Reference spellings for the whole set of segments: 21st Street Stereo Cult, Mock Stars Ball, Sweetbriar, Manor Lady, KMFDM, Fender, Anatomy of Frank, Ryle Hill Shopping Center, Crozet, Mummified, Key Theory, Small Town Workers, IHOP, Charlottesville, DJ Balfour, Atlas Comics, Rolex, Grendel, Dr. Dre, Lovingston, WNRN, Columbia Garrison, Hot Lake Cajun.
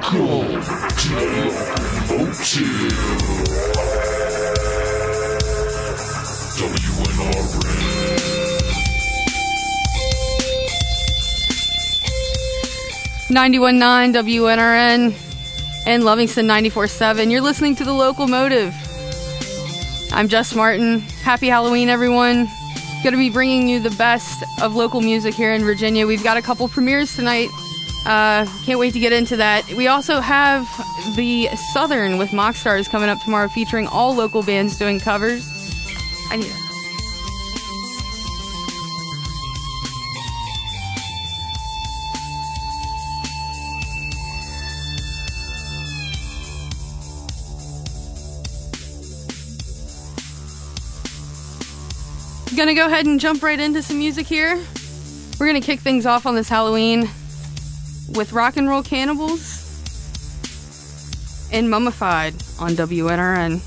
Welcome to WNRN 91.9 WNRN and Lovingston 94.7. You're listening to The Localmotive. I'm Jess Martin. Happy Halloween, everyone. Going to be bringing you the best of local music here in Virginia. We've got a couple premieres tonight. Can't wait to get into that. We also have the Southern with Mock Stars coming up tomorrow, featuring all local bands doing covers. I need it. Gonna go ahead and jump right into some music here. We're gonna kick things off on this Halloween with Rock and Roll Cannibals and Mummified on WNRN.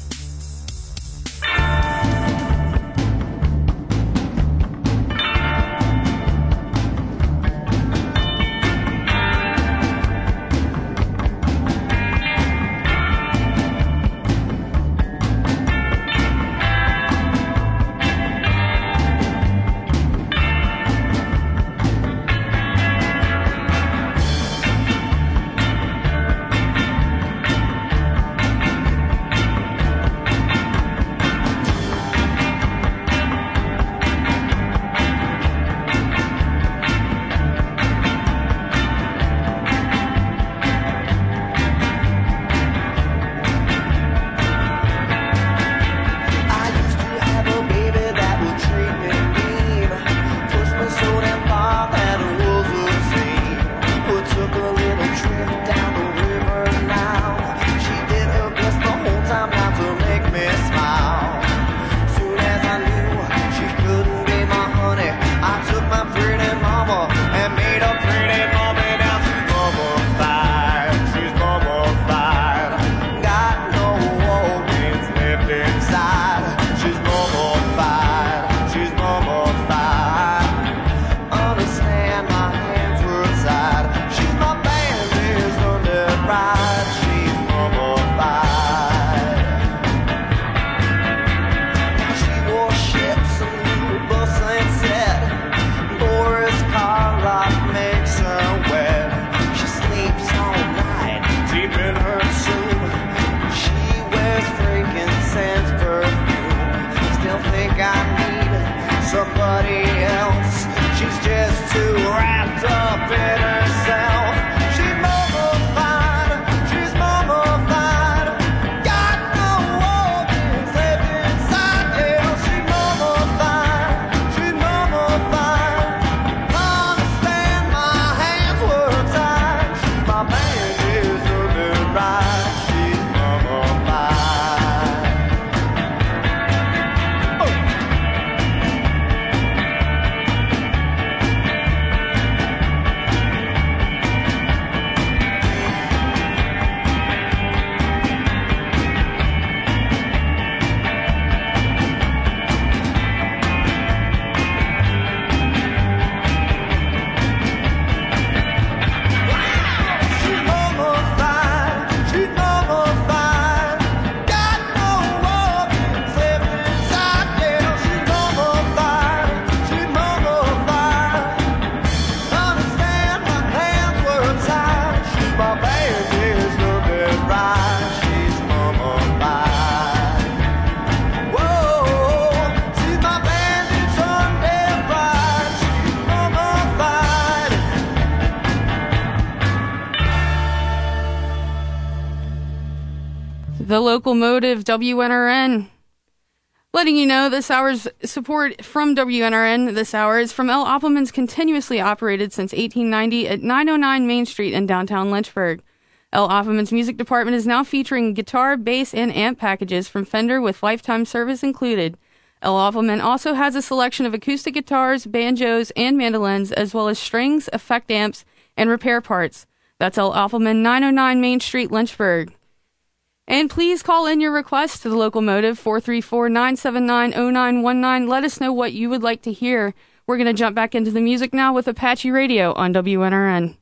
The Localmotive, WNRN. Letting you know this hour's support from WNRN this hour is from L. Oppelman's, continuously operated since 1890 at 909 Main Street in downtown Lynchburg. L. Oppelman's music department is now featuring guitar, bass, and amp packages from Fender with lifetime service included. L. Oppelman also has a selection of acoustic guitars, banjos, and mandolins, as well as strings, effect amps, and repair parts. That's L. Oppelman, 909 Main Street, Lynchburg. And please call in your requests to The Localmotive, 434-979-0919. Let us know what you would like to hear. We're going to jump back into the music now with Apache Radio on WNRN.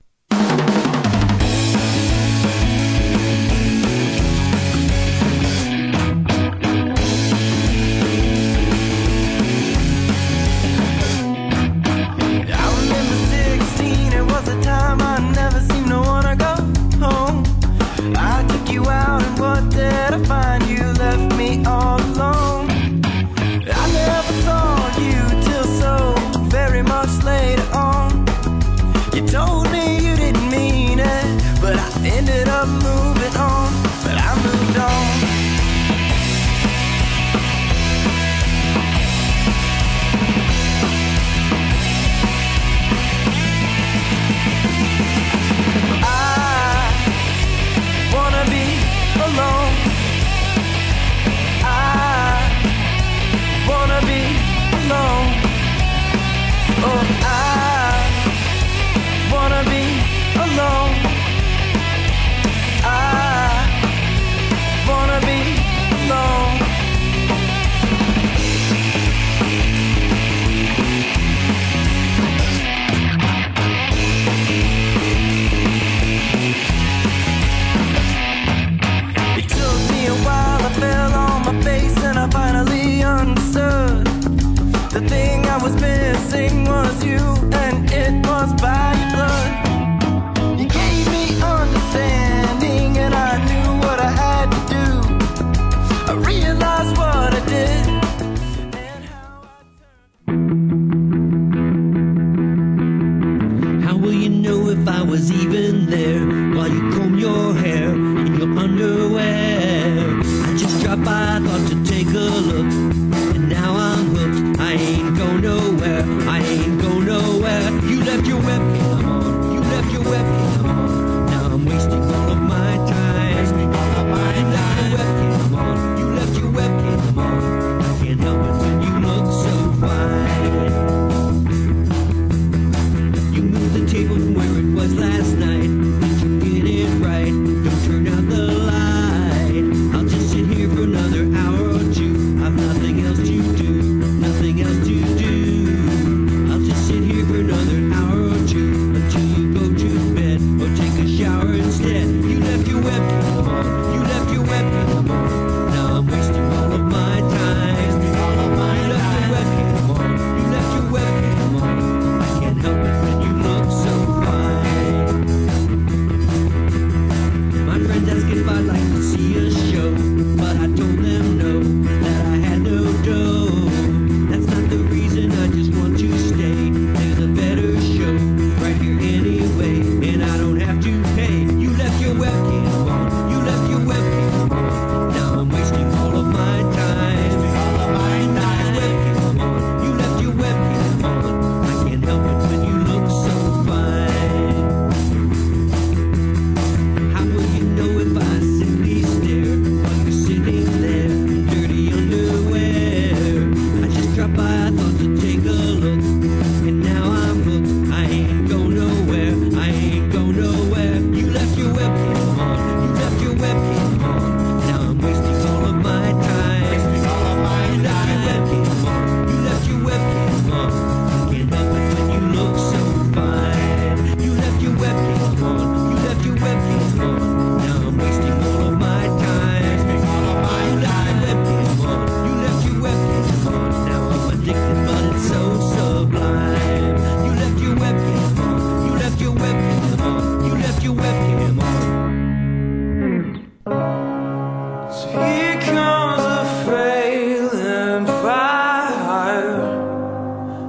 I was even there while you comb your hair in your underwear. I just dropped by, thought to take a look, and now I'm hooked. I ain't go nowhere, I ain't go nowhere. You left your web, come on, you left your web, come on. Now I'm wasting all of my time, wasting all of my time. You left your web, come on, you left your web, come on. I can't help it when you look so fine. Table from where it was last night. Did you get it right? Don't turn out the light. I'll just sit here for another hour or two. I've nothing else to do, nothing else to do. I'll just sit here for another hour or two until you go to bed or take a shower instead. You left your webcam, come on. You left your webcam, come on. Now I'm wasting all of my time. You left your webcam, come on. You left your webcam, come on. I can't help it. If I'd like to see a show, but I told them no, that I had no dough. That's not the reason, I just want to stay. There's a better show right here anyway, and I don't have to pay. You left your webcam on, you left your webcam on. Now I'm wasting all of my time, all of my time. Webcam on, you left your webcam on. I can't help it when you look so fine. I thought to take a look, and now I'm hooked. I ain't go nowhere, I ain't go nowhere. You left your webcam on, you left your webcam on. Now I'm wasting all of my time, wasting all of my time. You left your webcam on, you left your webcam on. I can't help it when you look so fine. You left your webcam on, you left your webcam on. Now I'm wasting all of my time, wasting all of my time. You left your webcam on, you left your webcam on. But it's so sublime. You left your webcam on, you left your webcam on, you left your webcam on. So here comes a failing fire.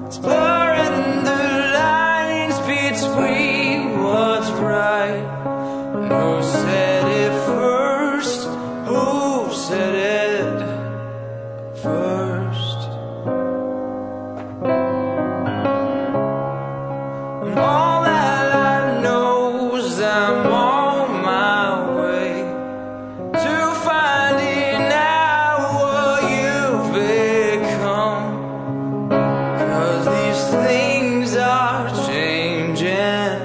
It's blurring the lines between what's right. Who said it first? Who said it first? All that I know is I'm on my way to finding out what you've become. 'Cause these things are changing,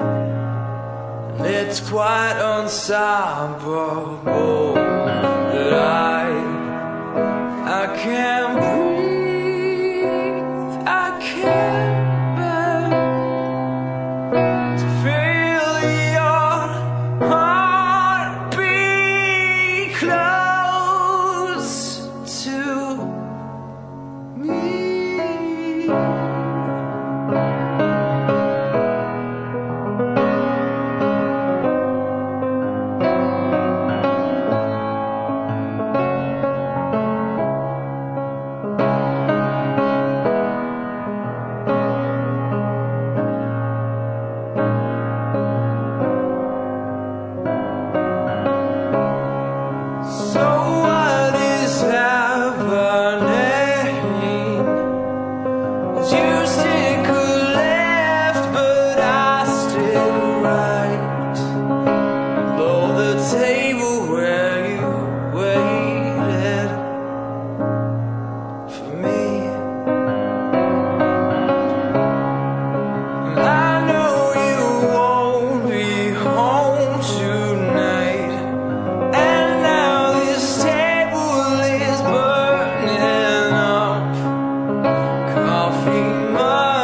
and it's quite unstoppable that I can't breathe, I can't. Coffee mug.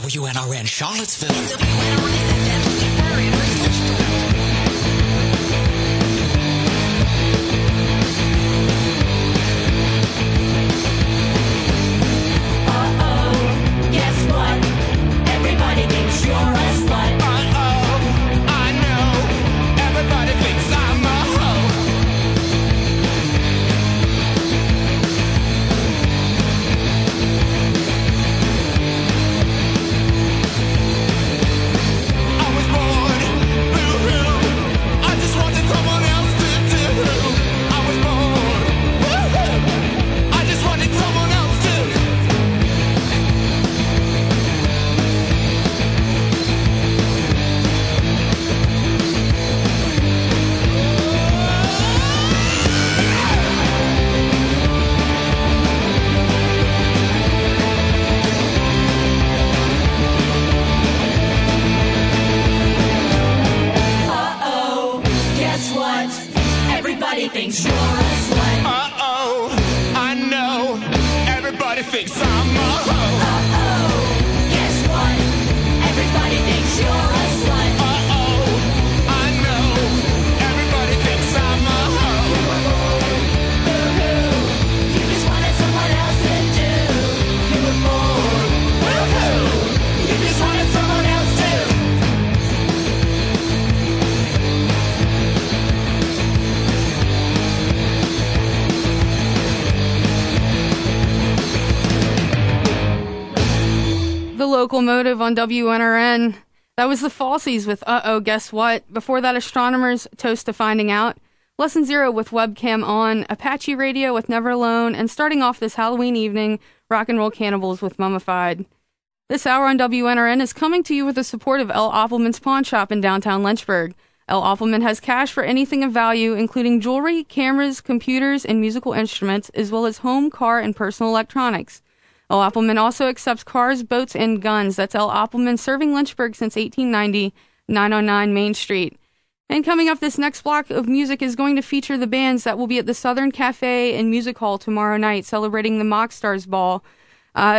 WNRN Charlottesville. Uh-oh, guess what? Everybody thinks you're a slut. Uh-oh, I know. Everybody thinks I'm a Localmotive on WNRN. That was the Falsies with Uh-Oh, Guess What? Before that, Astronomers, Toast to Finding Out. Lesson Zero with Webcam On, Apache Radio with Never Alone, and starting off this Halloween evening, Rock and Roll Cannibals with Mummified. This hour on WNRN is coming to you with the support of L. Oppelman's Pawn Shop in downtown Lynchburg. L. Oppelman has cash for anything of value, including jewelry, cameras, computers, and musical instruments, as well as home, car, and personal electronics. L. Oppelman also accepts cars, boats, and guns. That's L. Oppelman, serving Lynchburg since 1890, 909 Main Street. And coming up, this next block of music is going to feature the bands that will be at the Southern Cafe and Music Hall tomorrow night, celebrating the Mock Stars Ball.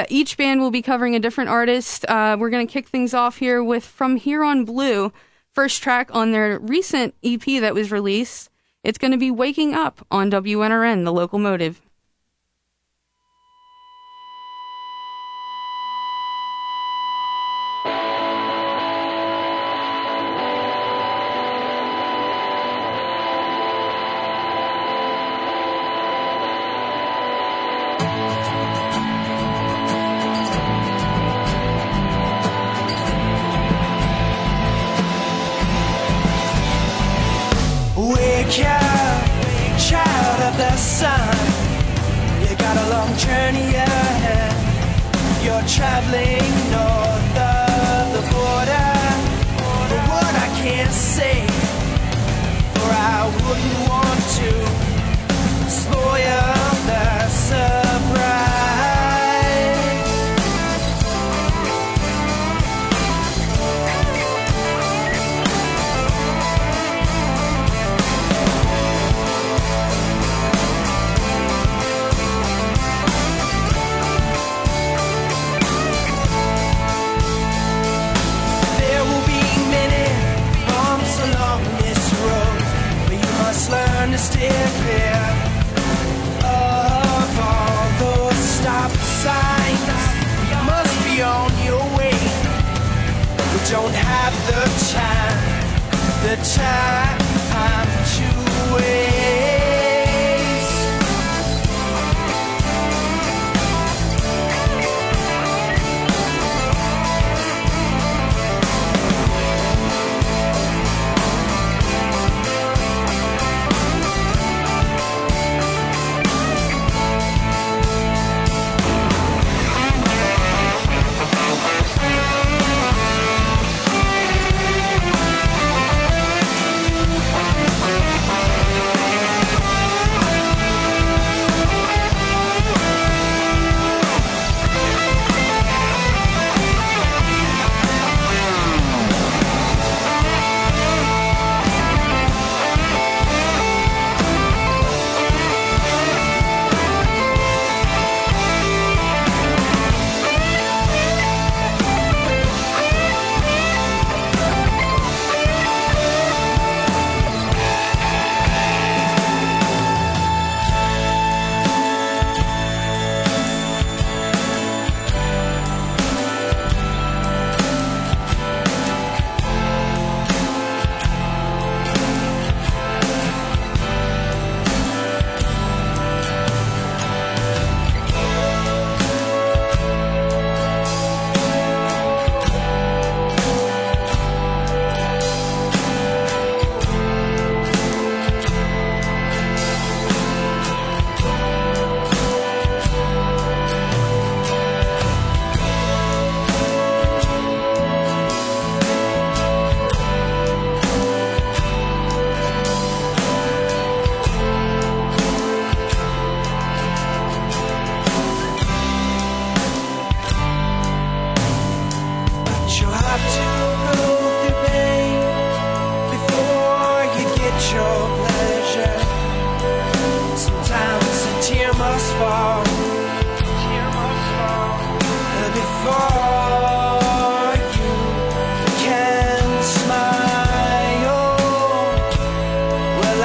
Each band will be covering a different artist. We're going to kick things off here with From Here on Blue, first track on their recent EP that was released. It's going to be Waking Up on WNRN, the Localmotive.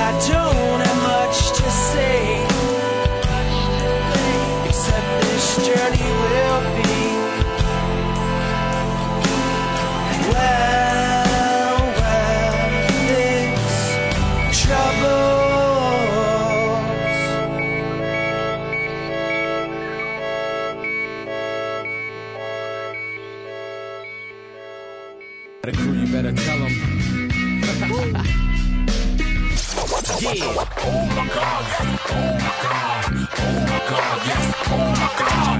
I don't have much to say, except this journey will be well, it's troubles. You better tell them. Yeah. Oh my God, oh my God, oh my God, yes, oh my God, oh my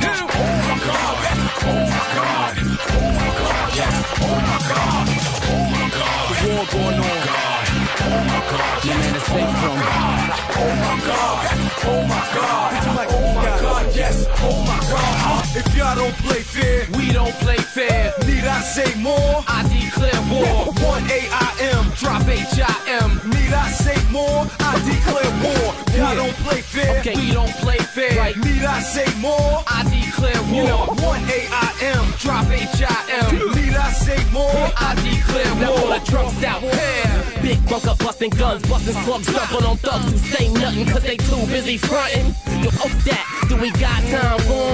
God, oh my God, oh my God, yes, oh my God, oh my God, war going on, God, oh my God, your man is safe from God, oh my God, oh my God, oh my God, yes, oh my God. If y'all don't play fair, we don't play fair. Need I say more? I declare war. 1 AIM, drop HIM. Need I say more? I declare war. Y'all don't play fair. Okay. We don't play fair. Right. Need I say more? I declare war. You know, 1 AIM. Drop HIM. Need I say more? I declare war. Now all the drunks out there. Big bunker busting guns, busting slugs, dumping on thugs who say nothing cause they too busy fronting. Yo, oh that, do we got time for?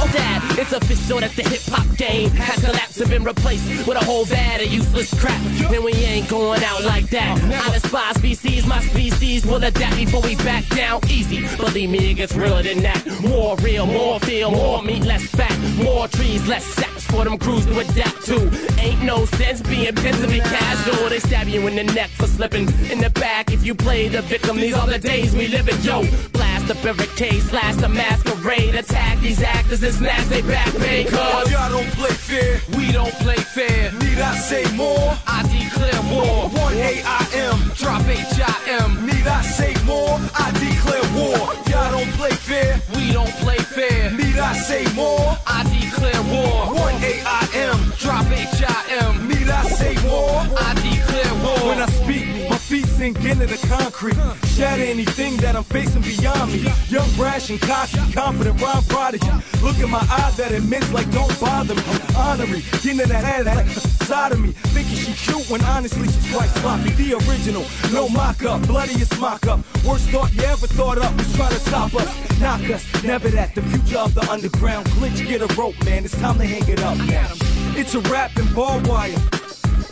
Oh that, it's official that the hip hop game has collapsed and been replaced with a whole bag of useless crap. And we ain't going out like that. I despise BCs, my species will adapt before we back down easy. Believe me, it gets realer than that. More real, more feel, more meat, less fat. More trees, less sacks for them crews to adapt to. Ain't no sense being pensively casual. They stab you in the neck for slipping. In the back, if you play the victim, these are the days we live in. Yo, blast the barricade, slash the masquerade. Attack these actors and snatch they back pay. Cause y'all don't play fair, we don't play fair. Need I say more? I declare war. 1 AIM, drop HIM. Need I say more? I declare war. Y'all don't play fair, we don't play fair. Need I say more? I declare war. 1 AIM, drop HIM. Need I say more? I declare war. When I speak, my feet sink into the concrete. Shatter anything that I'm facing beyond me. Young, brash, and cocky, confident, rhyme prodigy. Look in my eyes that admits like don't bother me. Honorary, getting in that ass like the side of me. Thinking she cute when honestly she's quite sloppy. The original, no mock-up, bloodiest mock-up. Worst thought you ever thought up was try to stop us, knock us. Never that, the future of the underground. Glitch, get a rope, man, it's time to hang it up now. It's a rap and ball wire.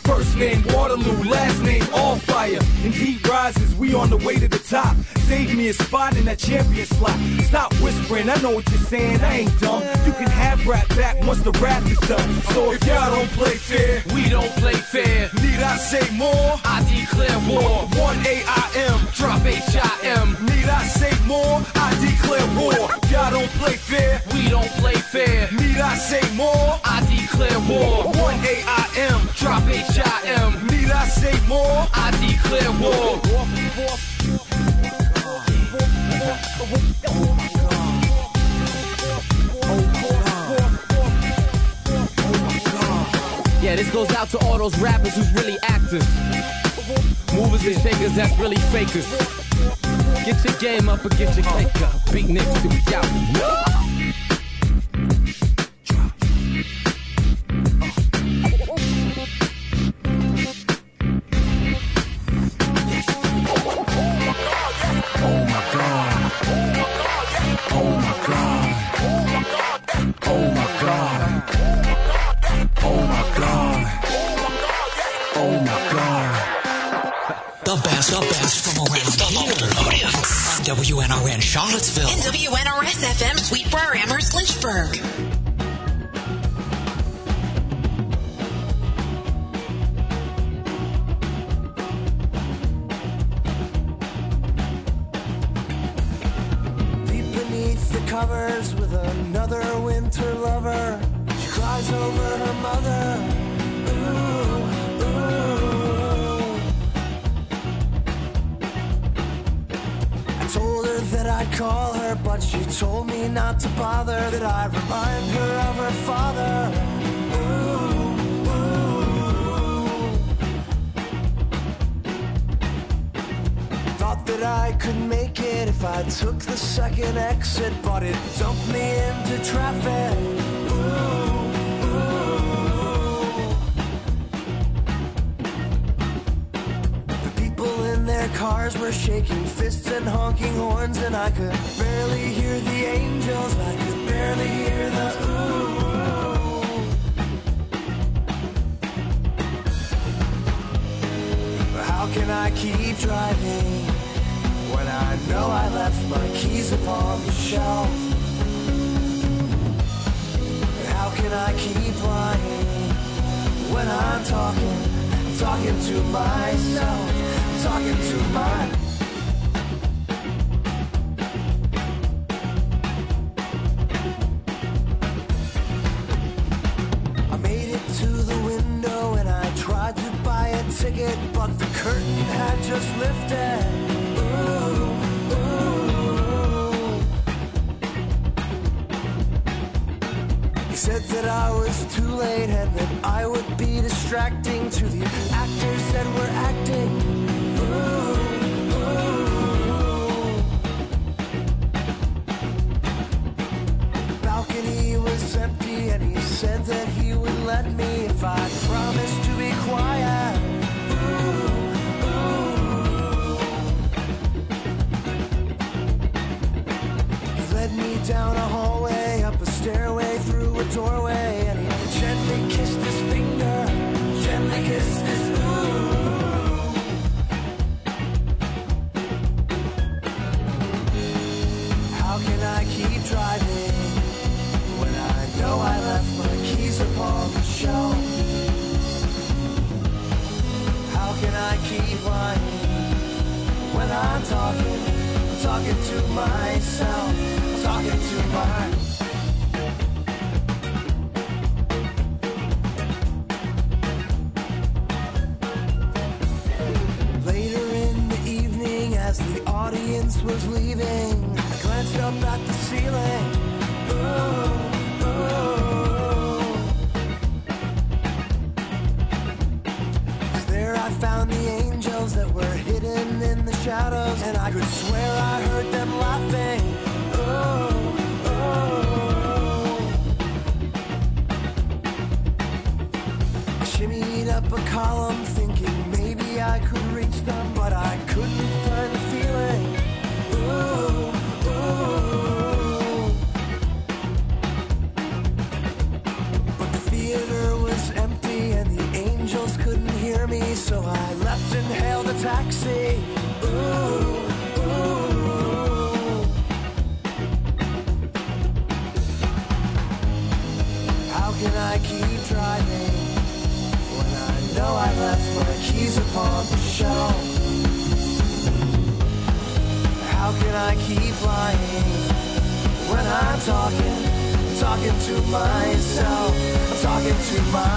First name Waterloo, last name All Fire. And heat rises, we on the way to the top. Save me a spot in that champion slot. Stop whispering, I know what you're saying, I ain't dumb. You can have rap back once the rap is done. So if y'all don't play fair, we don't play fair. Need I say more? I declare war. 1 AIM, drop HIM. Need I say more? I declare war. Y'all don't play fair, we don't play fair. Need I say more? I declare war. 1 AIM, drop HIM. Need I say more? I declare war. Oh my God. Oh my God. Yeah, this goes out to all those rappers who's really actors. Movers and shakers that's really fakers. Get your game up or get your cake up. Beatniks to be out. WNRN Charlottesville and WNRS FM Sweetbriar, Amherst, Lynchburg. Deep beneath the covers with another winter lover, she cries over her mother. Ooh. Told her that I'd call her, but she told me not to bother. That I'd remind her of her father. Ooh, ooh. Thought that I could make it if I took the second exit, but it dumped me into traffic. Ooh. their cars were shaking fists and honking horns, and I could barely hear the angels, I could barely hear the ooh. How can I keep driving when I know I left my keys upon the shelf? How can I keep lying when I'm talking to myself, talking to my... I made it to the window and I tried to buy a ticket, but the curtain had just lifted. Ooh, ooh. He said that I was too late and that I would be distracting to the actors that were acting. Ooh, ooh. Balcony was empty and he said that he would let me if I promised to be quiet. Ooh, ooh. He led me down a hallway, up a stairway, through a doorway, and he gently kissed his finger, gently kissed his ooh. Driving when I know I left my keys upon the shelf. How can I keep lying when I'm talking to myself, talking to my... As the audience was leaving, I glanced up at the ceiling. Ooh, ooh. There I found the angels that were hidden in the shadows, and I could swear I heard them laughing. Ooh, ooh. I shimmied up a column thinking maybe I could reach them, but I couldn't find the feeling. Ooh, ooh. But the theater was empty and the angels couldn't hear me, so I left and hailed a taxi. Ooh, ooh. How can I keep driving when I know I left my keys upon the shelf? How can I keep lying when I'm talking to myself, I'm talking to my...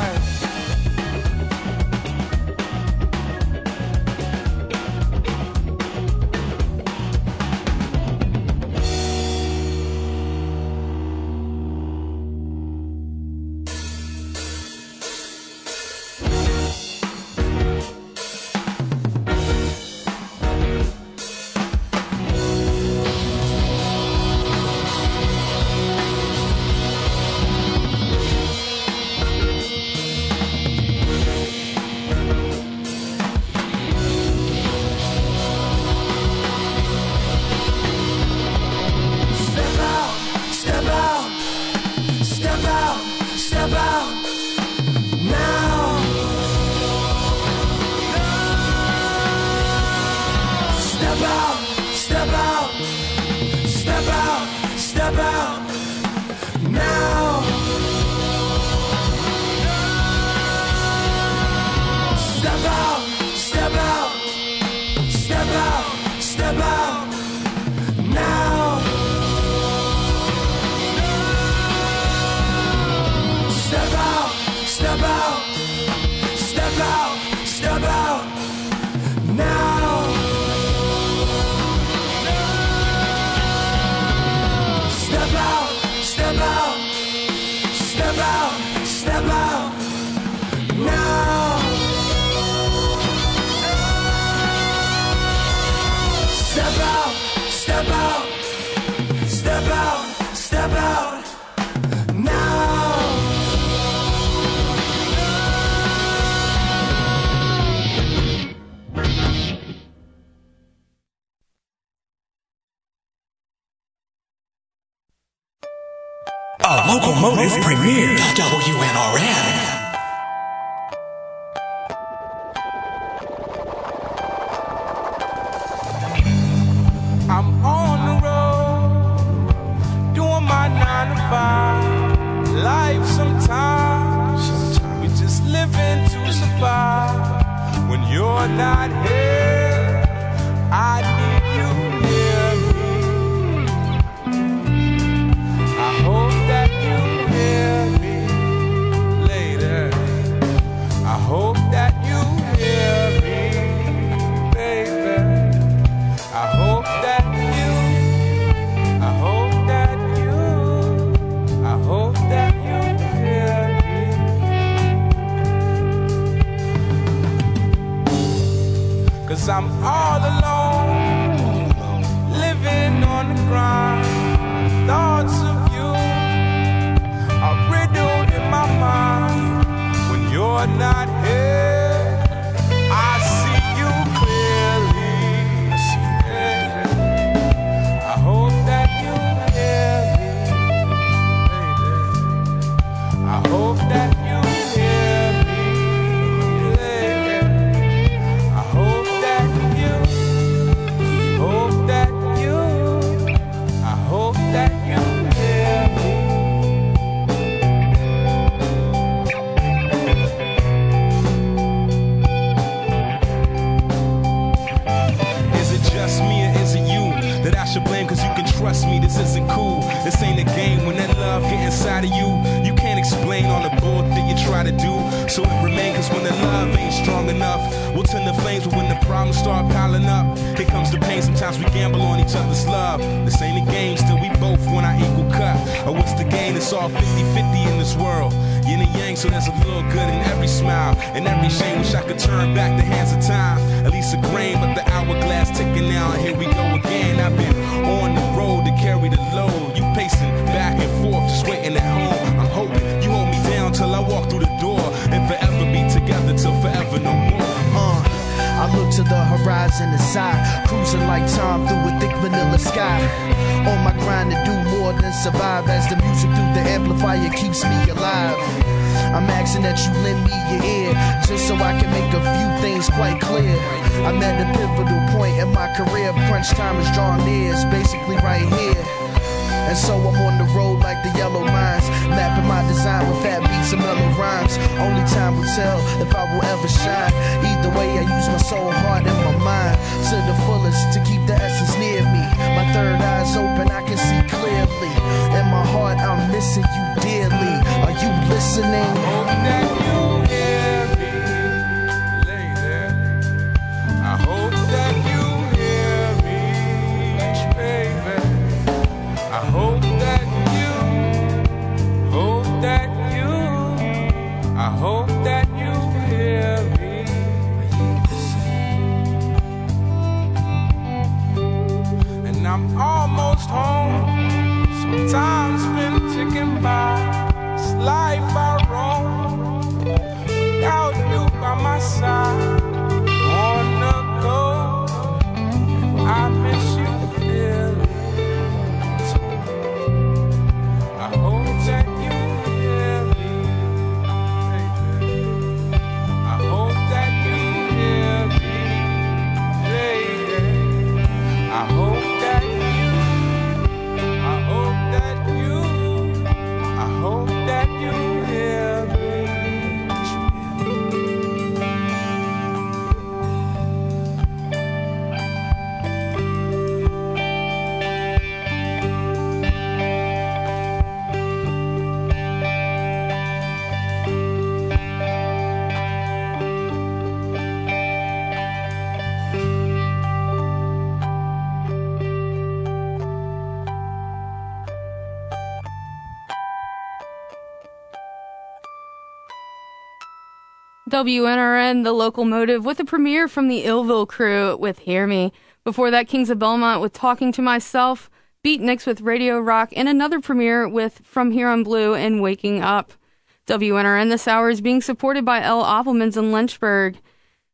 A Localmotive premiere. WNRN. WNRN, The Localmotive, with a premiere from the Illville Crew with Hear Me. Before that, Kings of Belmont with Talking to Myself, Beatniks with Radio Rock, and another premiere with From Here on Blue and Waking Up. WNRN this hour is being supported by L. Oppelman's in Lynchburg.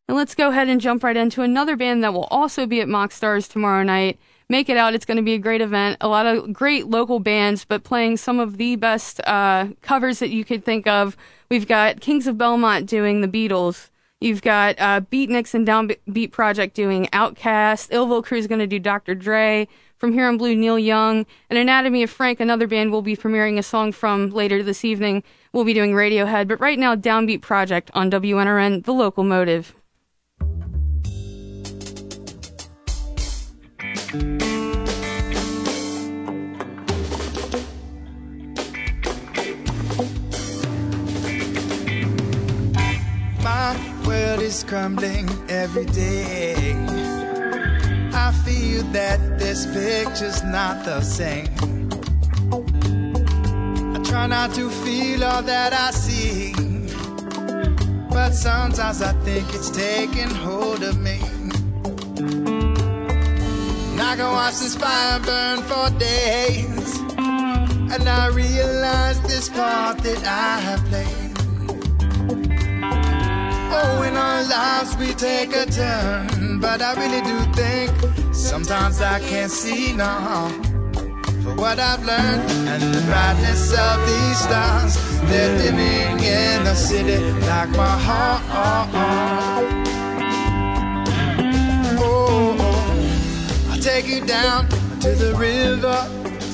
And let's go ahead and jump right into another band that will also be at Mock Stars tomorrow night, make it out. It's going to be a great event. A lot of great local bands, but playing some of the best covers that you could think of. We've got Kings of Belmont doing The Beatles. You've got Beatniks and Downbeat Project doing Outkast. Illville Crew is going to do Dr. Dre. From Here on Blue, Neil Young. And Anatomy of Frank, another band we'll be premiering a song from later this evening. We'll be doing Radiohead. But right now, Downbeat Project on WNRN, The Localmotive. My world is crumbling every day. I feel that this picture's not the same. I try not to feel all that I see, but sometimes I think it's taking hold of me. And I can watch this fire burn for days, and I realize this part that I have played. Oh, in our lives we take a turn, but I really do think sometimes I can't see now for what I've learned. And the brightness of these stars, they're dimming in the city like my heart. Oh, oh. I'll take you down to the river,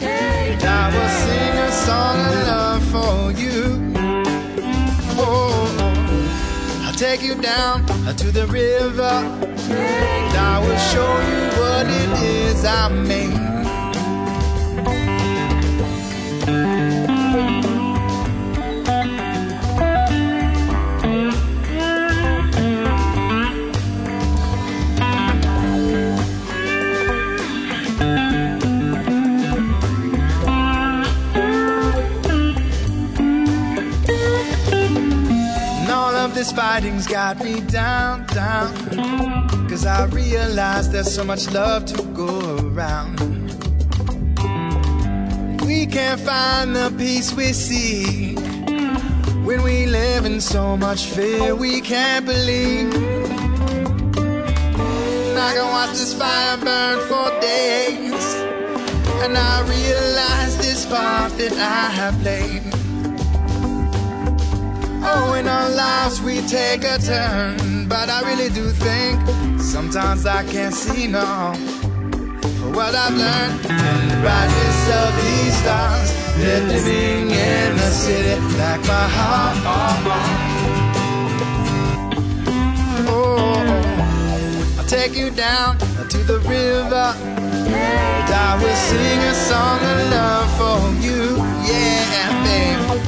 and I will sing a song of love for you. Oh, take you down to the river, and I will show you what it is I mean. This fighting's got me down, down, 'cause I realize there's so much love to go around. We can't find the peace we seek when we live in so much fear we can't believe. And I can watch this fire burn for days, and I realize this part that I have played. Oh, in our lives we take a turn, but I really do think sometimes I can't see now for what I've learned. And the brightness of these stars, they're living in the city like my heart. Oh, oh. I'll take you down to the river, and I will sing a song of love for you. Yeah, babe.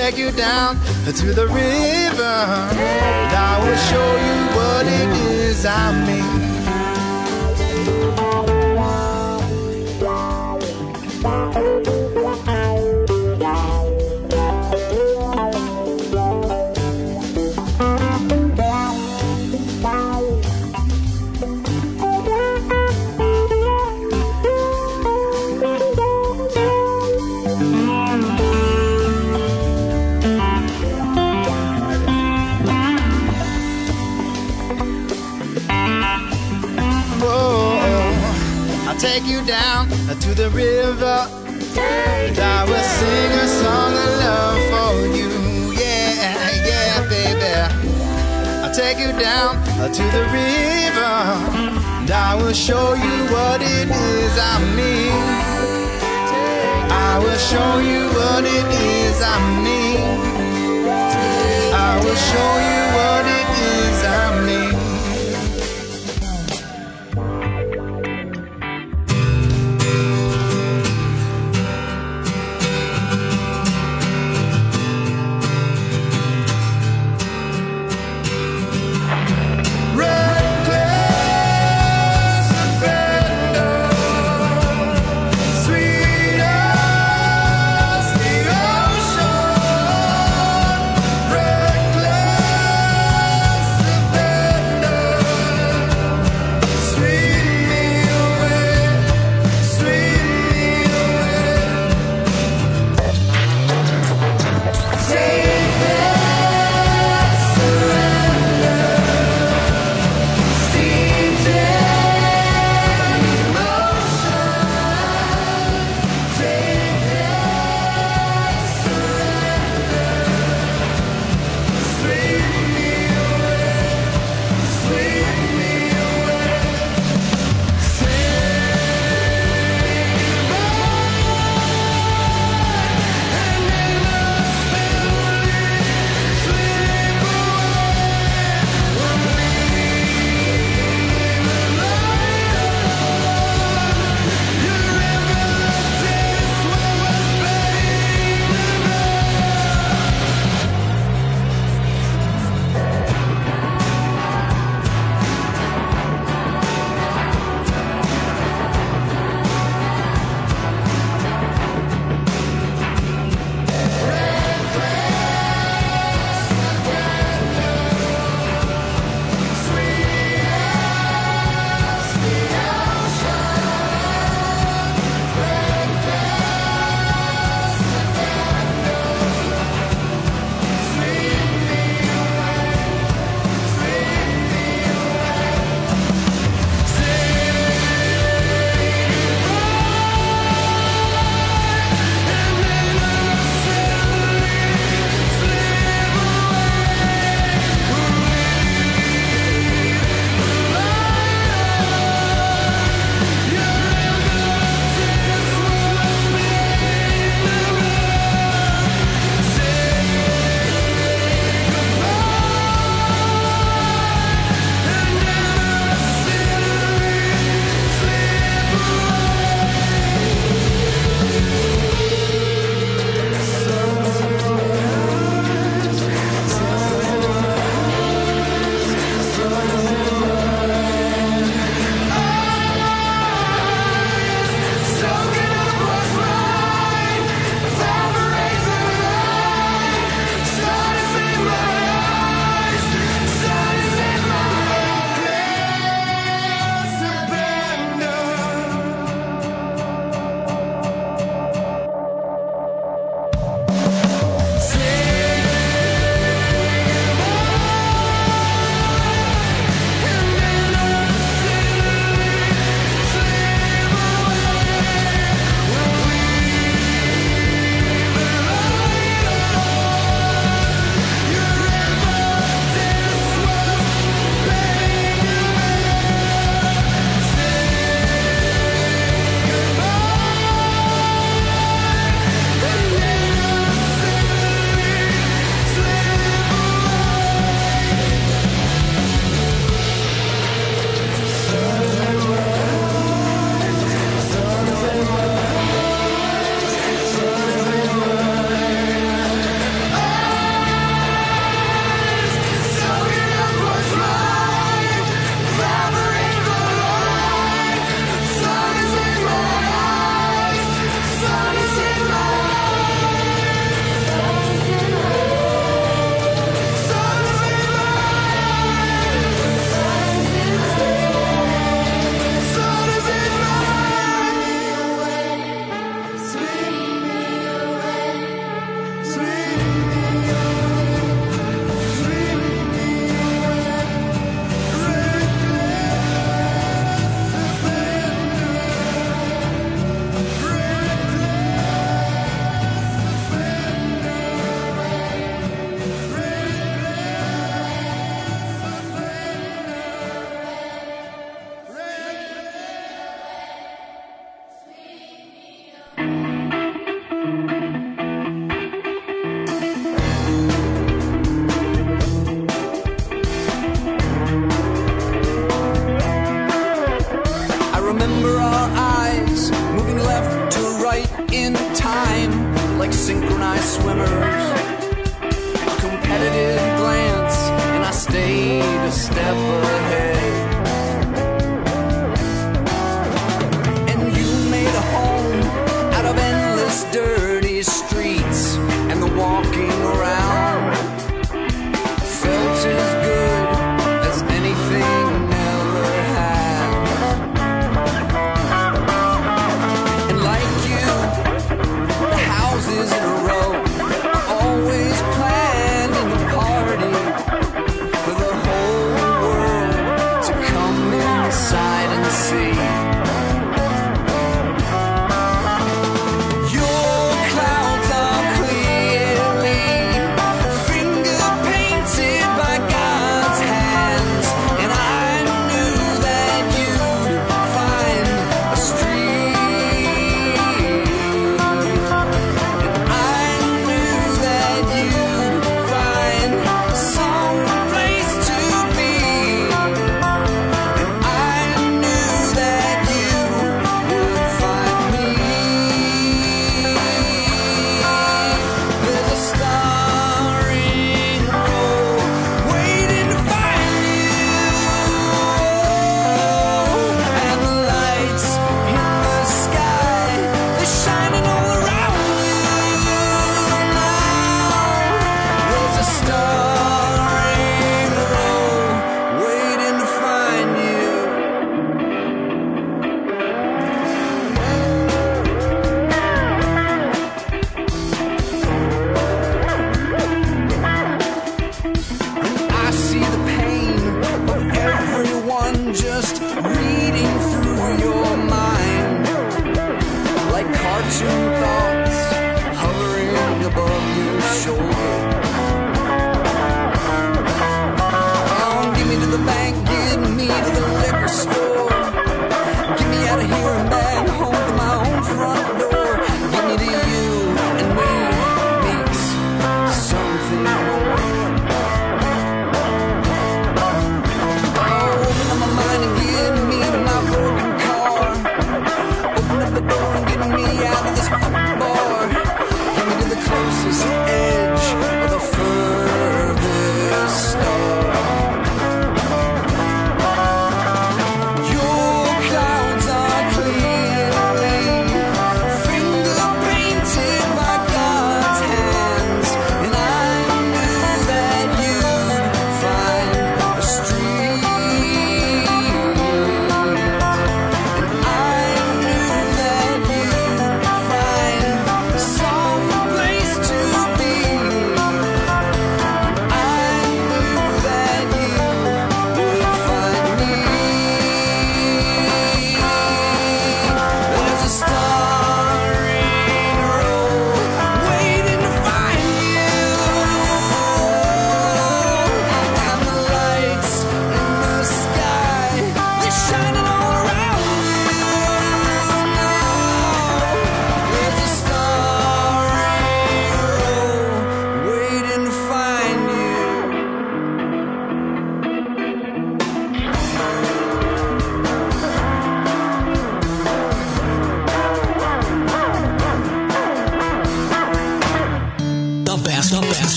Take you down to the river, and I will show you what it is I mean. Take you down to the river, and I will sing a song of love for you. Yeah, yeah, baby. I'll take you down to the river, and I will show you what it is I mean. I will show you what it is I mean. I will show you what it is I mean. remember our eyes moving left to right in time, like synchronized swimmers. A competitive glance, and I stayed a step ahead. And you made a home out of endless dirty streets, and the walking around felt as good as anything.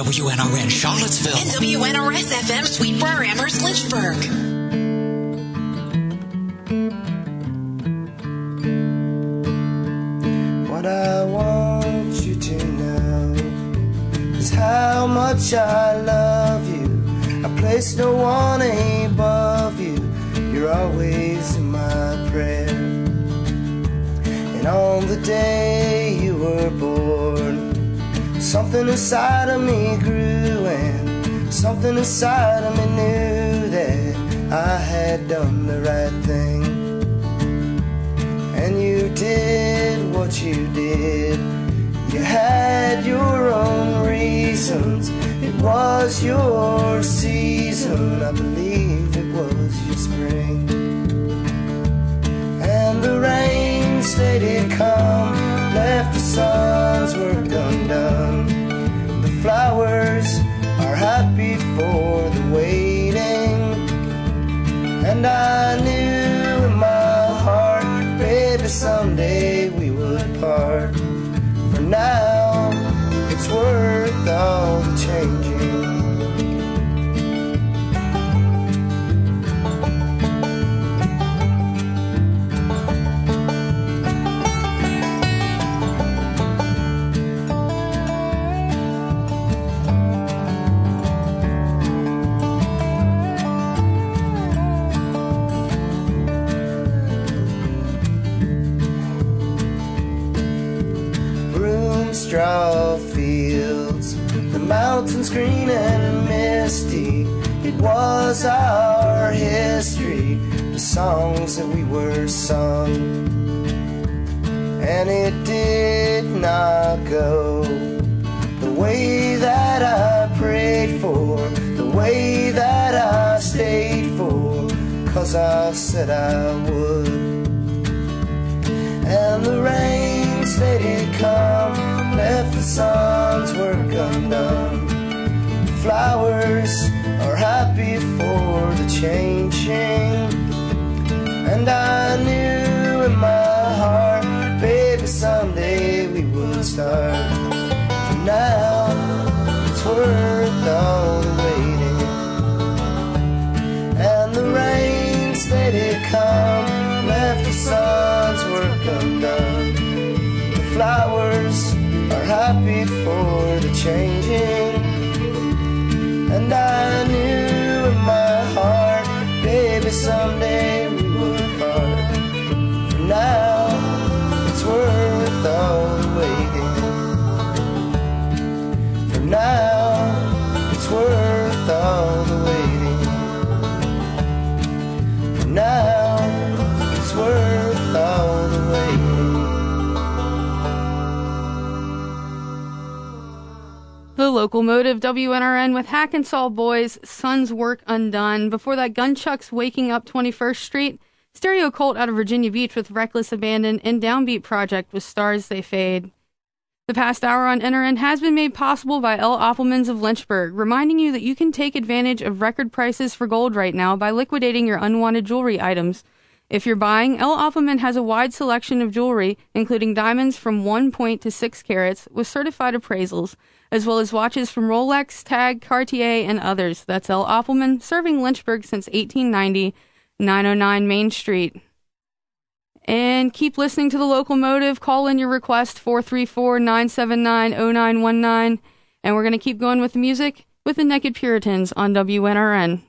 WNRN Charlottesville and WNRS FM Sweetbriar, Amherst, Lynchburg. Something inside of me grew, and something inside of me knew that I had done the right thing. And you did what you did. You had your own reasons. It was your season. I believe it was your spring. And the rain stayed to come, left the sun's work undone. Flowers are happy for the waiting. And I knew in my heart, baby, someday we would part. For now, it's worth all the straw fields, the mountains green and misty. It was our history, the songs that we were sung. And it did not go the way that I prayed for, the way that I stayed for, 'cause I said I would. And the rains, they did come, left the sun's work undone. The flowers are happy for the changing. And I knew in my heart, baby, someday we would start. And now it's worth all the waiting. And the rains, they did come, left the sun's work undone. The flowers are happy for the changing. And I knew in my heart, baby, someday we would part. For now, it's worth all the waiting. For now, it's worth all the waiting. For now, it's worth all the waiting. The Localmotive, WNRN with Hackensaw Boys, Sun's Work Undone. Before that, Gunchucks, Waking Up 21st Street, Stereo Cult out of Virginia Beach with Reckless Abandon, and Downbeat Project with Stars They Fade. The past hour on NRN has been made possible by L. Oppelman's of Lynchburg, reminding you that you can take advantage of record prices for gold right now by liquidating your unwanted jewelry items. If you're buying, L. Oppelman has a wide selection of jewelry, including diamonds from 1 point to 6 carats with certified appraisals, as well as watches from Rolex, Tag, Cartier, and others. That's L. Oppelman, serving Lynchburg since 1890, 909 Main Street. And keep listening to The Localmotive. Call in your request, 434-979-0919. And we're going to keep going with the music with the Naked Puritans on WNRN.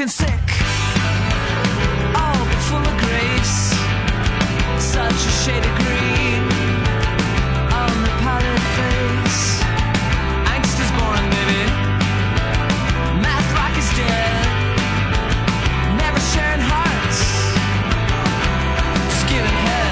broken sick, all but full of grace. Such a shade of green on the pallid face. Angst is boring, baby. Math rock is dead. Never sharing hearts, just giving head.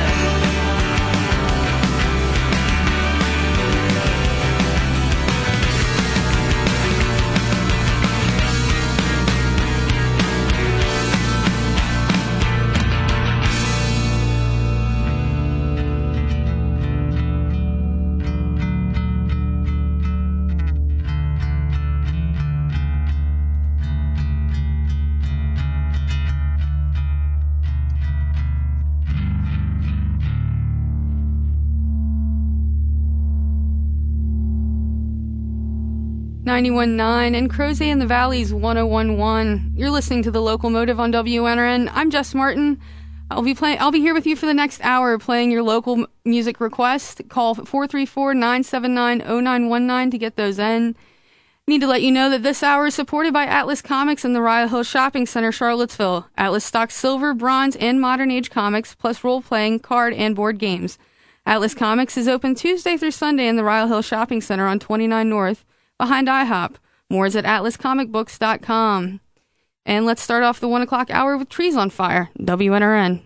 Ninety-one.9 and Crozet in the Valley's 101.1. You're listening to The Localmotive on WNRN. I'm Jess Martin. I'll be here with you for the next hour playing your local music request. Call 434-979-0919 to get those in. Need to let you know that this hour is supported by Atlas Comics and the Ryle Hill Shopping Center, Charlottesville. Atlas stocks silver, bronze, and modern age comics, plus role-playing, card, and board games. Atlas Comics is open Tuesday through Sunday in the Ryle Hill Shopping Center on 29 North. Behind IHOP. More is at atlascomicbooks.com. And let's start off the 1 o'clock hour with Trees on Fire, WNRN.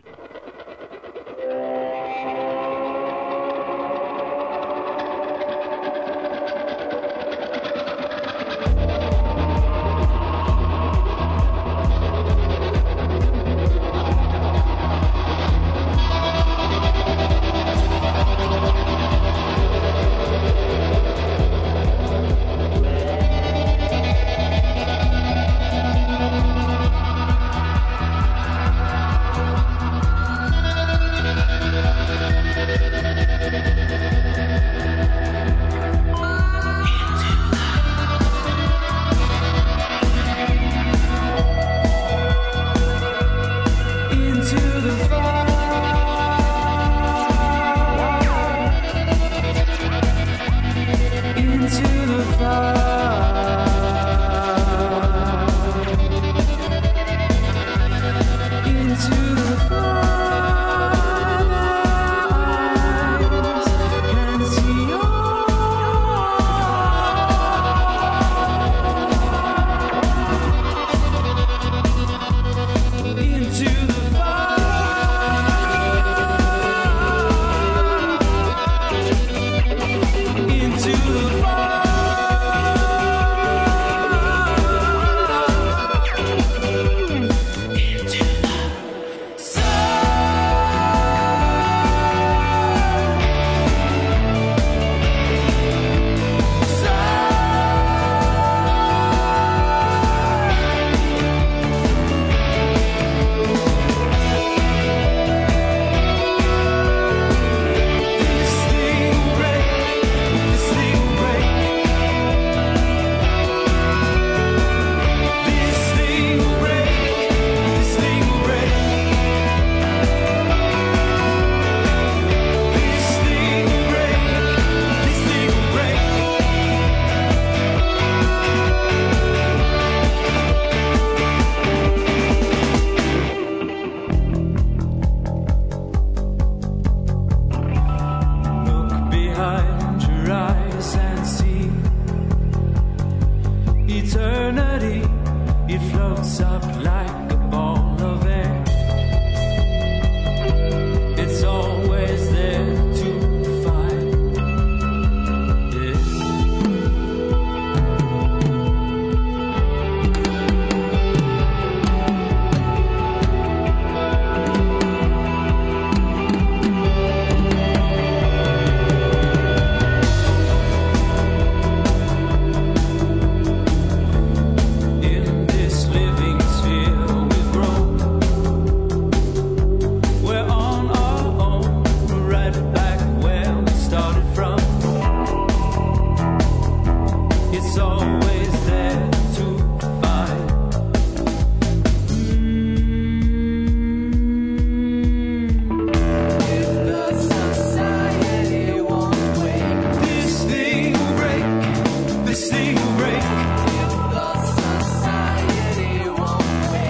Break. If the society won't break.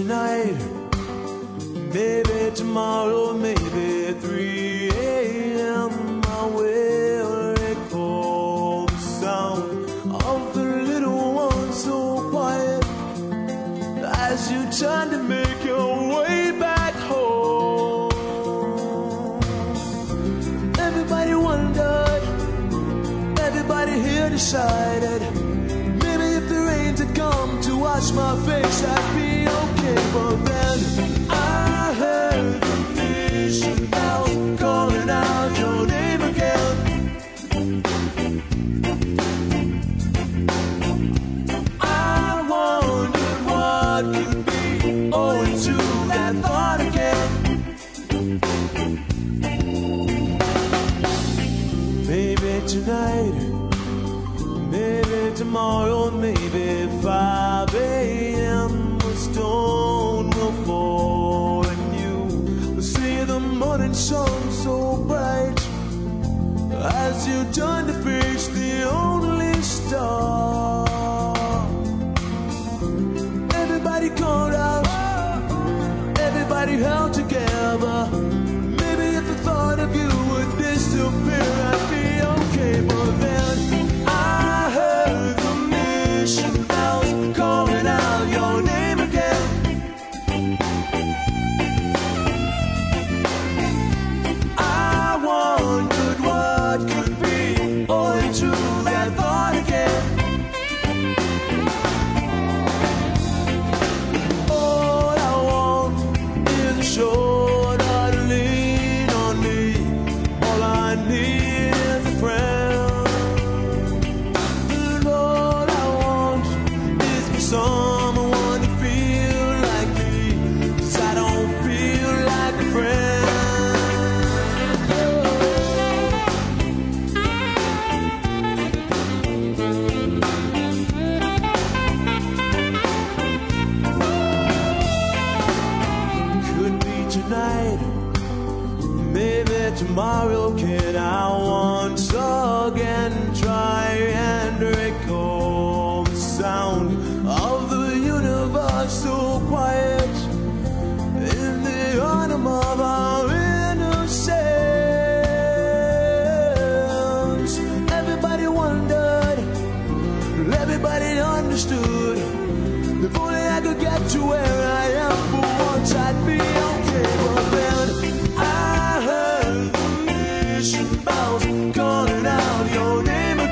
tonight, baby, tomorrow, maybe 3 a.m. I will recall the sound of the little one so quiet as you try to make your way back home. Everybody wondered, everybody here decided, maybe if the rains had come to wash my face, I'd be okay. But then I heard the fishing bell calling out your name again. I wondered what could be owing to that thought again. Maybe tonight, maybe tomorrow, maybe 5 a.m. the stone will fall, and you will see the morning sun so bright as you turn to face the only star. Everybody called out, everybody held together. Maybe if the thought of you would disappear, I'd be okay. But then calling out your name again. I wondered what could be owing to that thought again. All I want is a shoulder to lean on me. All I need is a friend. Someone to feel like me, 'cause I don't feel like a friend. Could be tonight, maybe tomorrow. Can I once again try and recall the sound of the universe so quiet in the autumn of our innocence? Everybody wondered, everybody understood. If only I could get to where I am for once, I'd be okay. But then I heard the mission bells calling out your name again.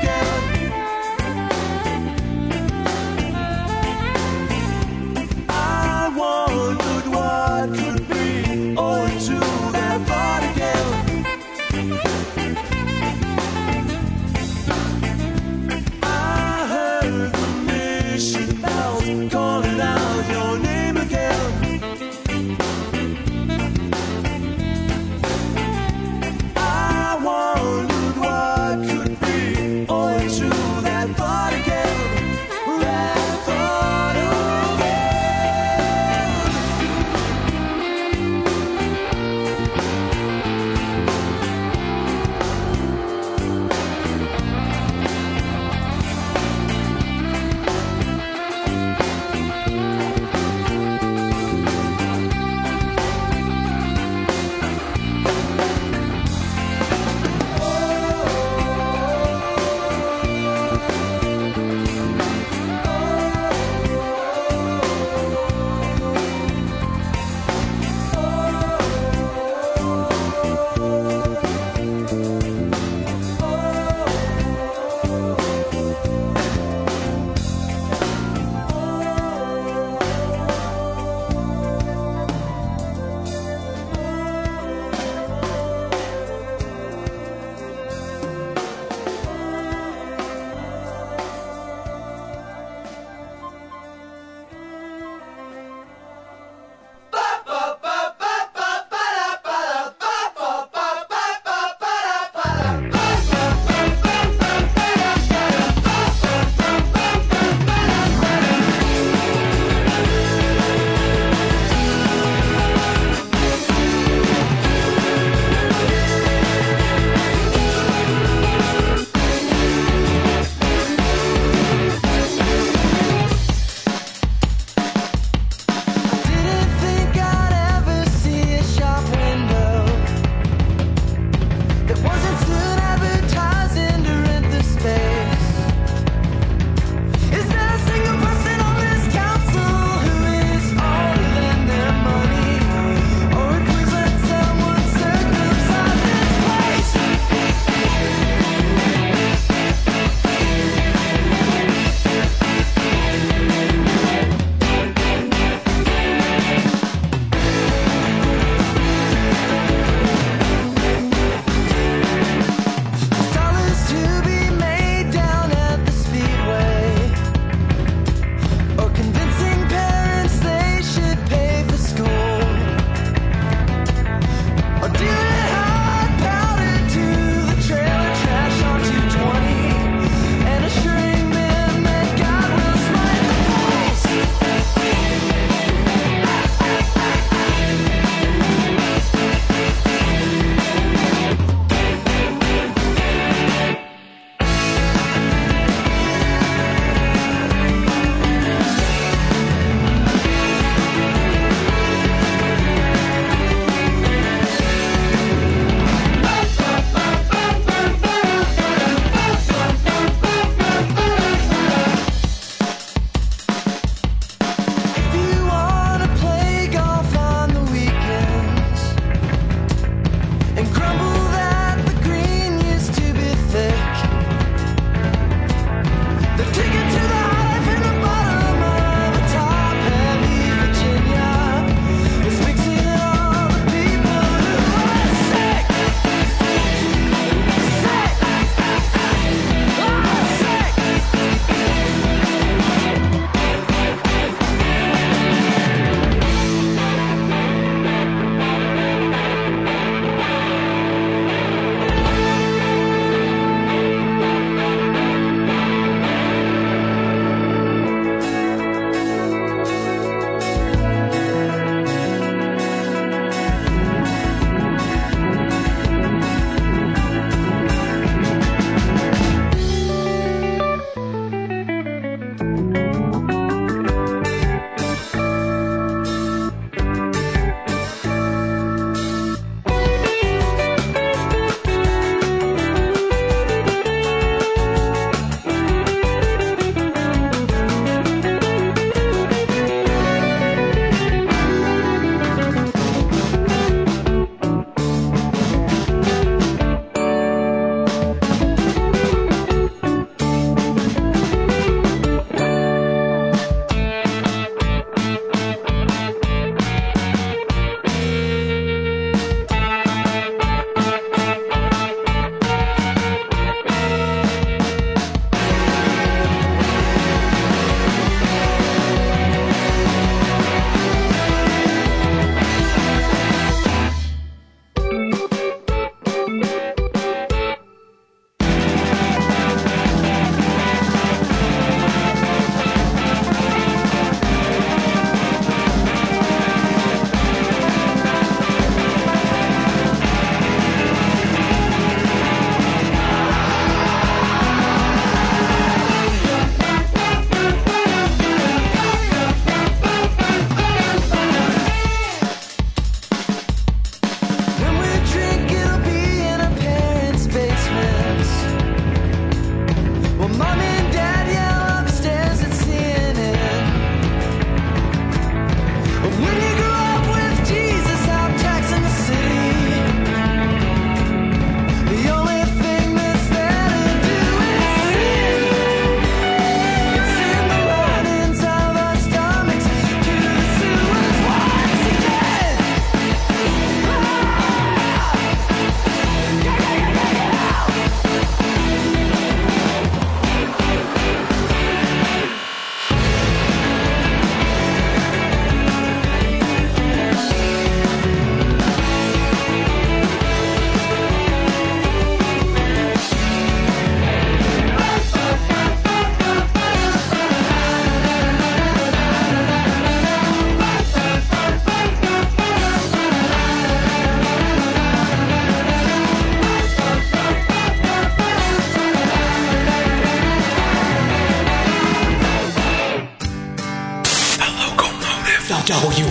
WNRN.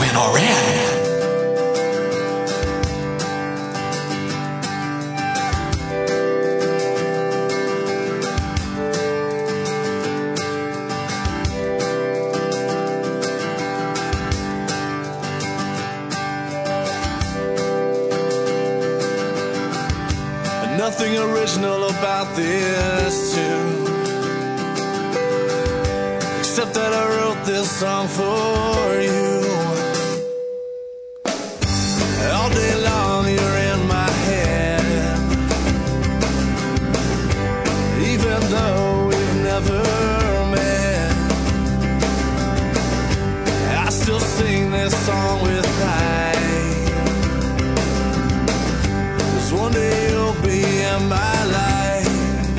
Nothing original about this tune, except that I wrote this song for you. All day long you're in my head, even though we've never met. I still sing this song with pride, 'cause one day my life,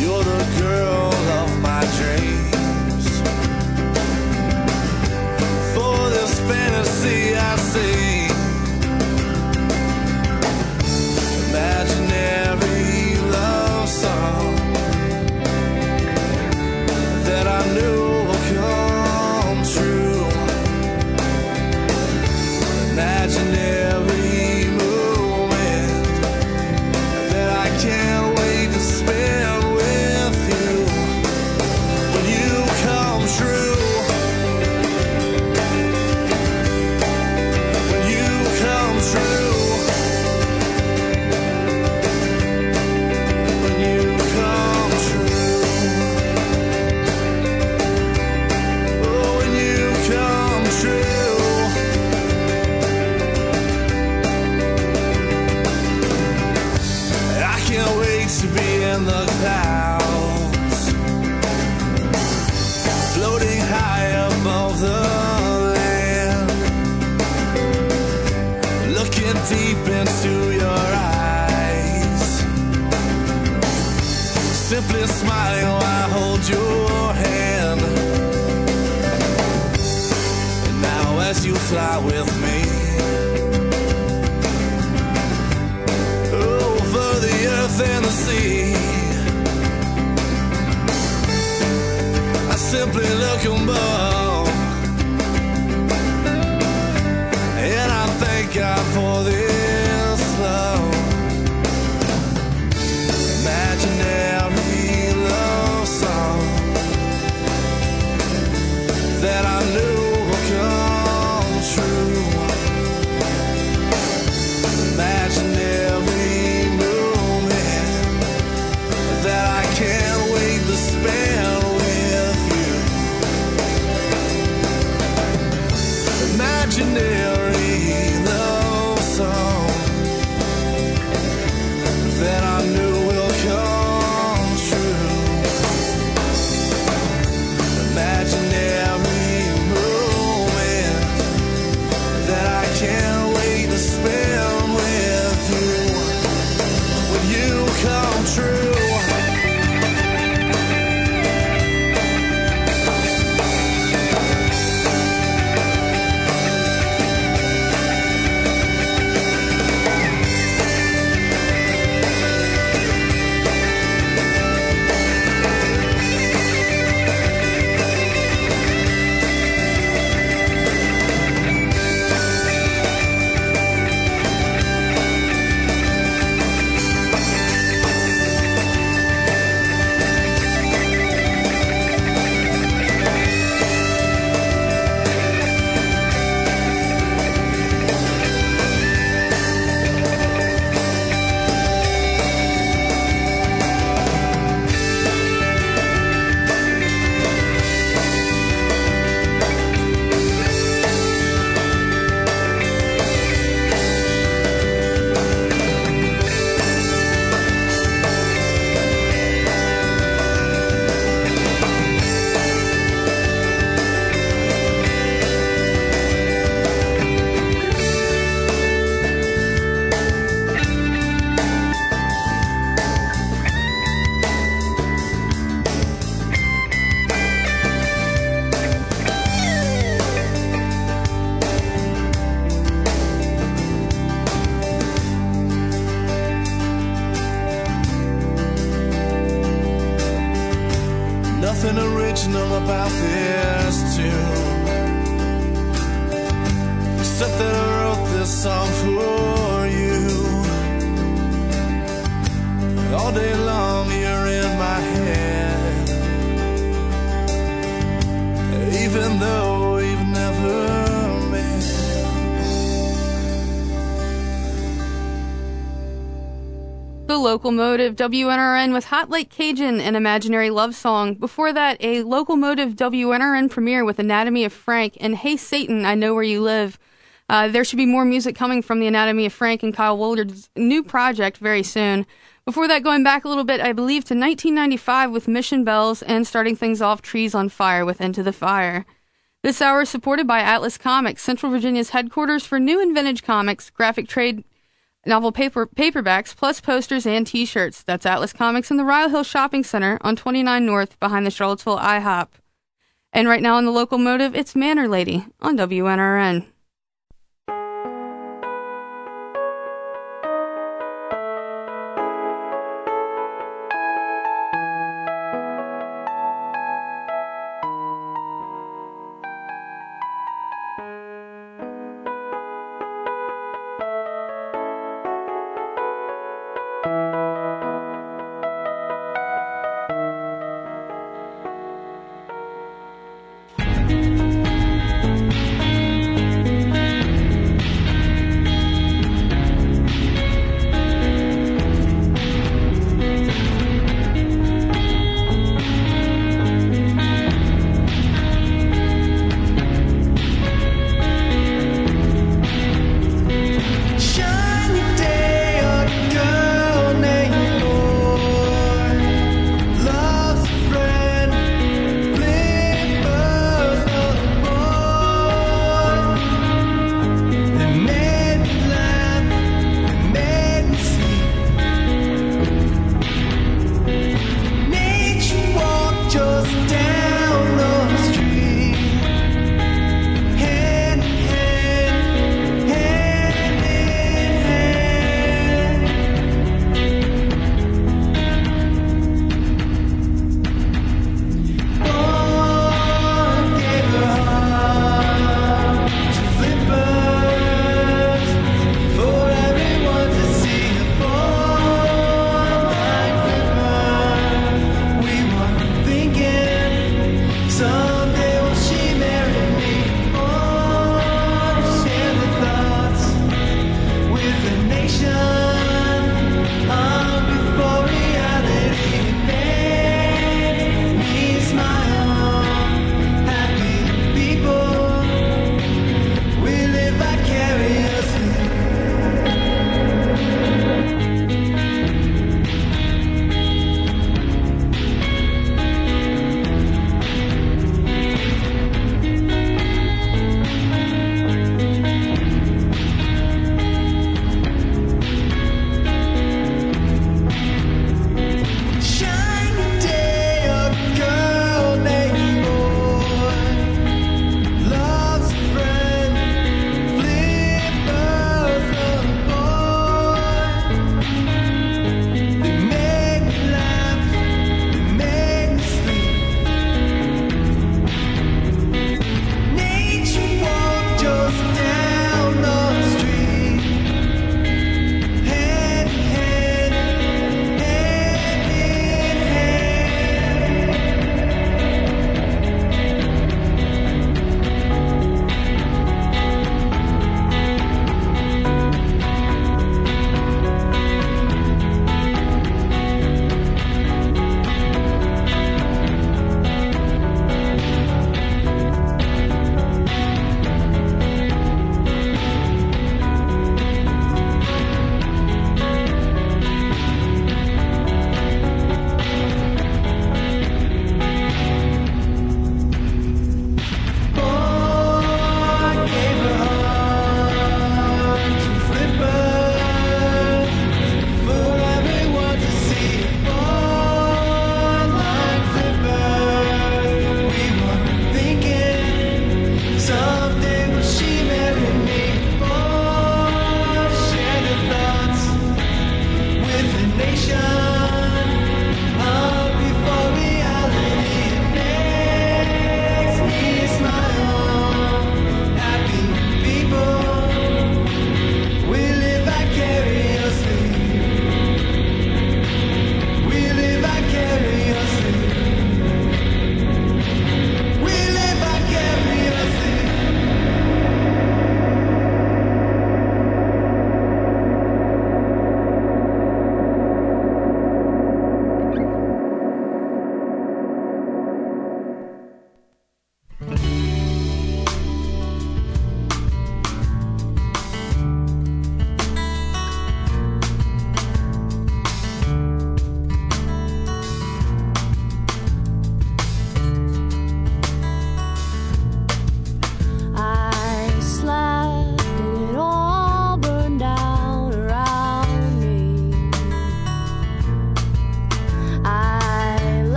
you're the girl of my dreams. For this fantasy I see, imaginary love song that I knew will come true. Imaginary. Fly with me over the earth and the sea. I simply look above, and I thank God for this love. Imaginary love song that I knew would come true. Imaginary moment that I can't wait to spend with you. nothing original about this tune, except that I wrote this song for you. All day long you're in my head, even though we've never. The Localmotive WNRN with Hot Lake Cajun, an imaginary love song. Before that, a Localmotive WNRN premiere with Anatomy of Frank and Hey Satan, I Know Where You Live. There should be more music coming from the Anatomy of Frank and Kyle Wolder's new project very soon. Before that, going back a little bit, I believe to 1995 with Mission Bells, and starting things off, Trees on Fire with Into the Fire. This hour is supported by Atlas Comics, Central Virginia's headquarters for new and vintage comics, graphic trade, novel paperbacks, plus posters and t-shirts. That's Atlas Comics in the Ryle Hill Shopping Center on 29 North behind the Charlottesville IHOP. And right now on the Localmotive, it's Manor Lady on WNRN.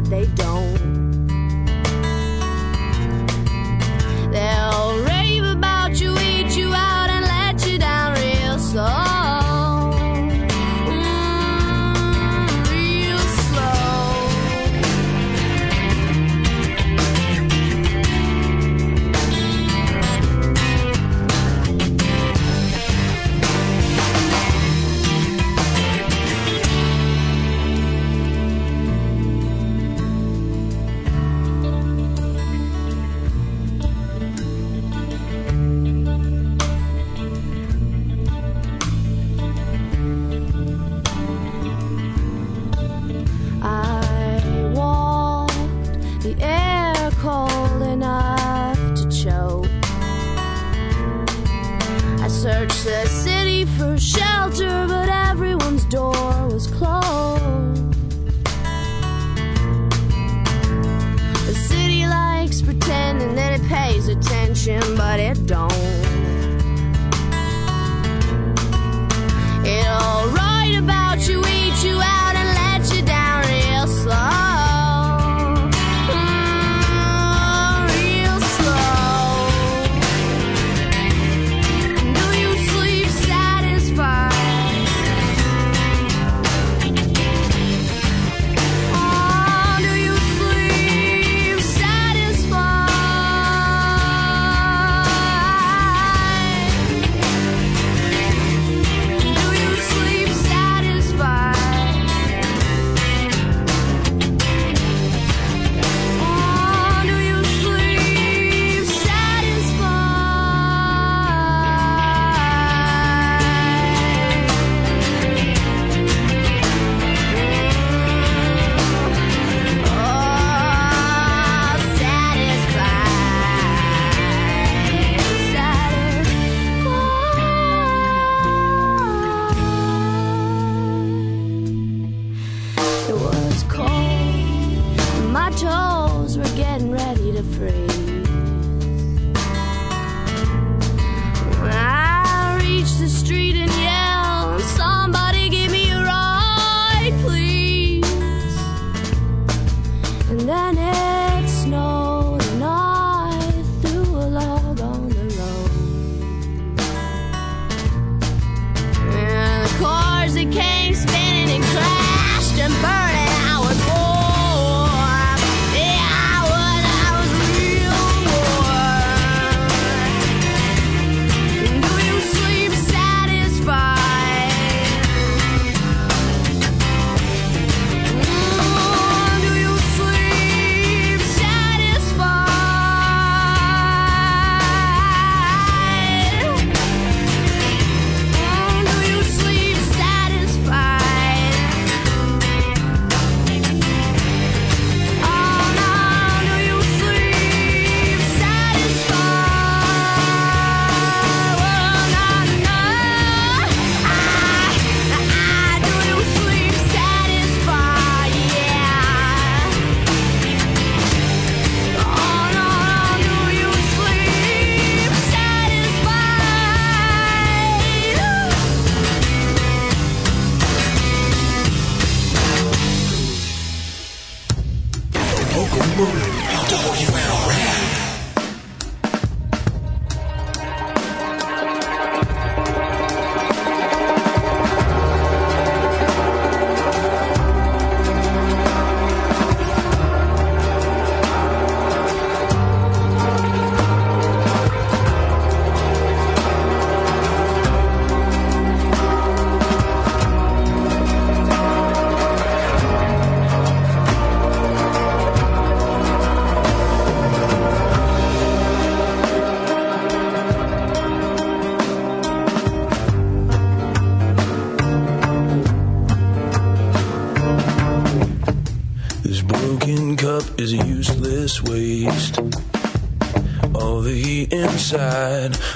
but they don't. They'll rave about you, eat you out, and let you down real slow. Searched the city for shelter, but everyone's door was closed. The city likes pretending that it pays attention, but it don't. It'll write about you, eat you out, and let you down real slow.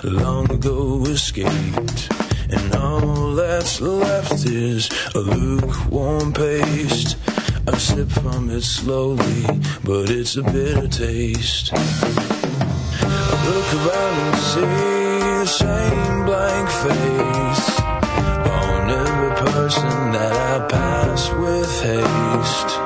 Long ago escaped, and all that's left is a lukewarm paste. I sip from it slowly, but it's a bitter taste. I look around and see the same blank face on every person that I pass with haste.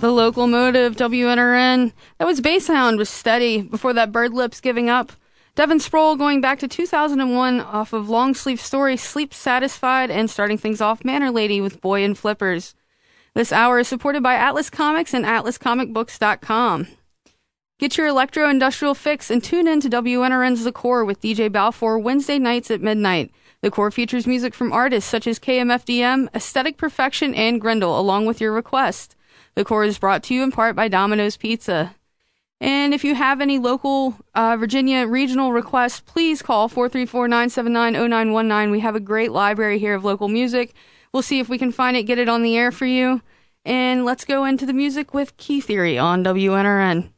The Localmotive, WNRN. That was Bass Sound with Steady. Before that, Bird Lips, Giving Up. Devin Sproul going back to 2001 off of Long Sleep Story, Sleep Satisfied, and starting things off, Manor Lady with Boy and Flippers. This hour is supported by Atlas Comics and atlascomicbooks.com. Get your electro-industrial fix and tune in to WNRN's The Core with DJ Balfour Wednesday nights at midnight. The Core features music from artists such as KMFDM, Aesthetic Perfection, and Grendel, along with your request. The Core is brought to you in part by Domino's Pizza. And if you have any local Virginia regional requests, please call 434-979-0919. We have a great library here of local music. We'll see if we can find it, get it on the air for you. And let's go into the music with Key Theory on WNRN.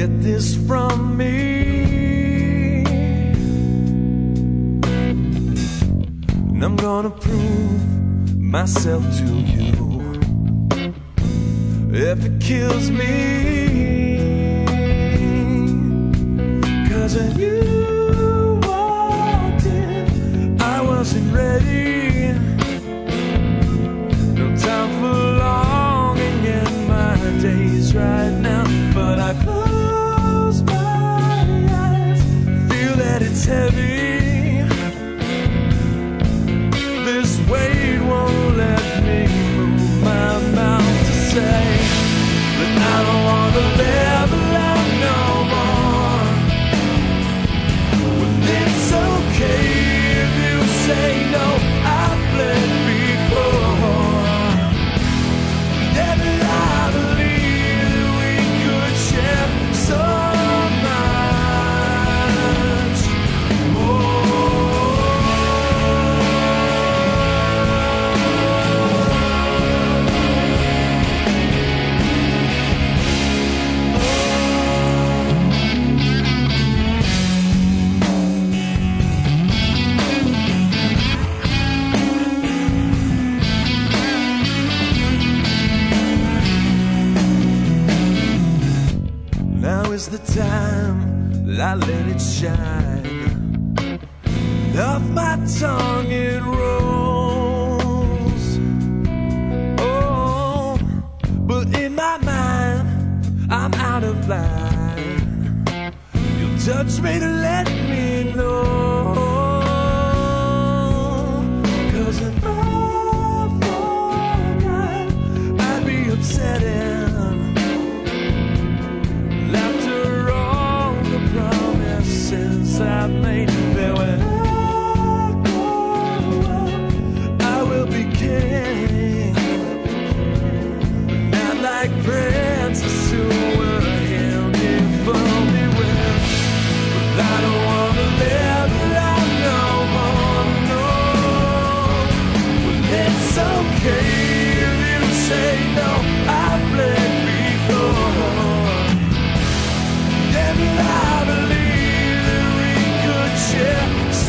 get this from me, and I'm gonna prove myself to you if it kills me, 'cause if you walked in, I wasn't ready, no time for longing in my days right now, but I close my eyes, feel that it's heavy, this weight won't let me move my mouth to say that I don't want to live alone no more. Well, it's okay if you say no, I've bled before, and I believe that we could share so much Is the time that I let it shine, and off my tongue it rolls, oh, but in my mind I'm out of line, you'll touch me to let me know, 'cause if I forgot I'd be upsetting. Since I made that when I grow up, I will be king, but not like Princess who were handed for me with. But I don't want to live life no more, no. Well, it's okay if you say no, I've bled before, and I believe yeah,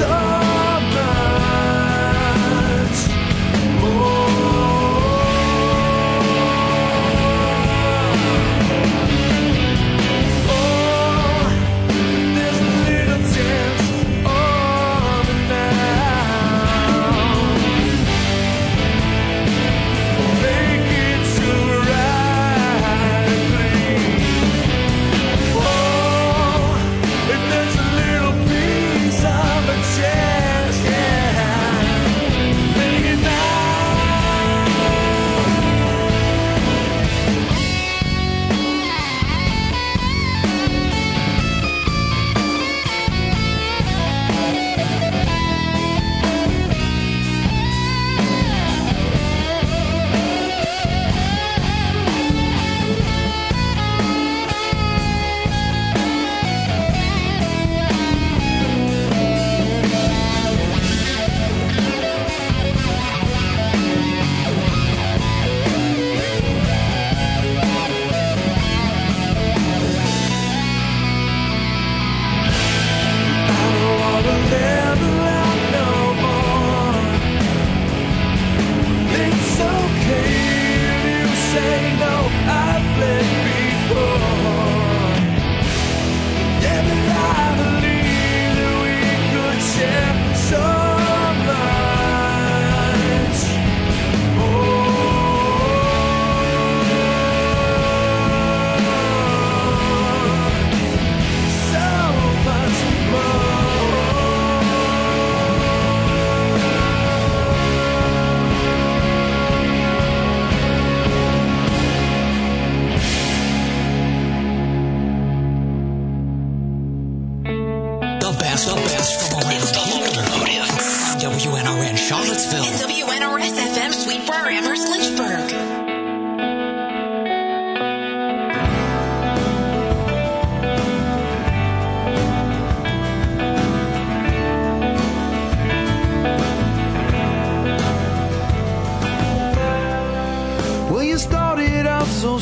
so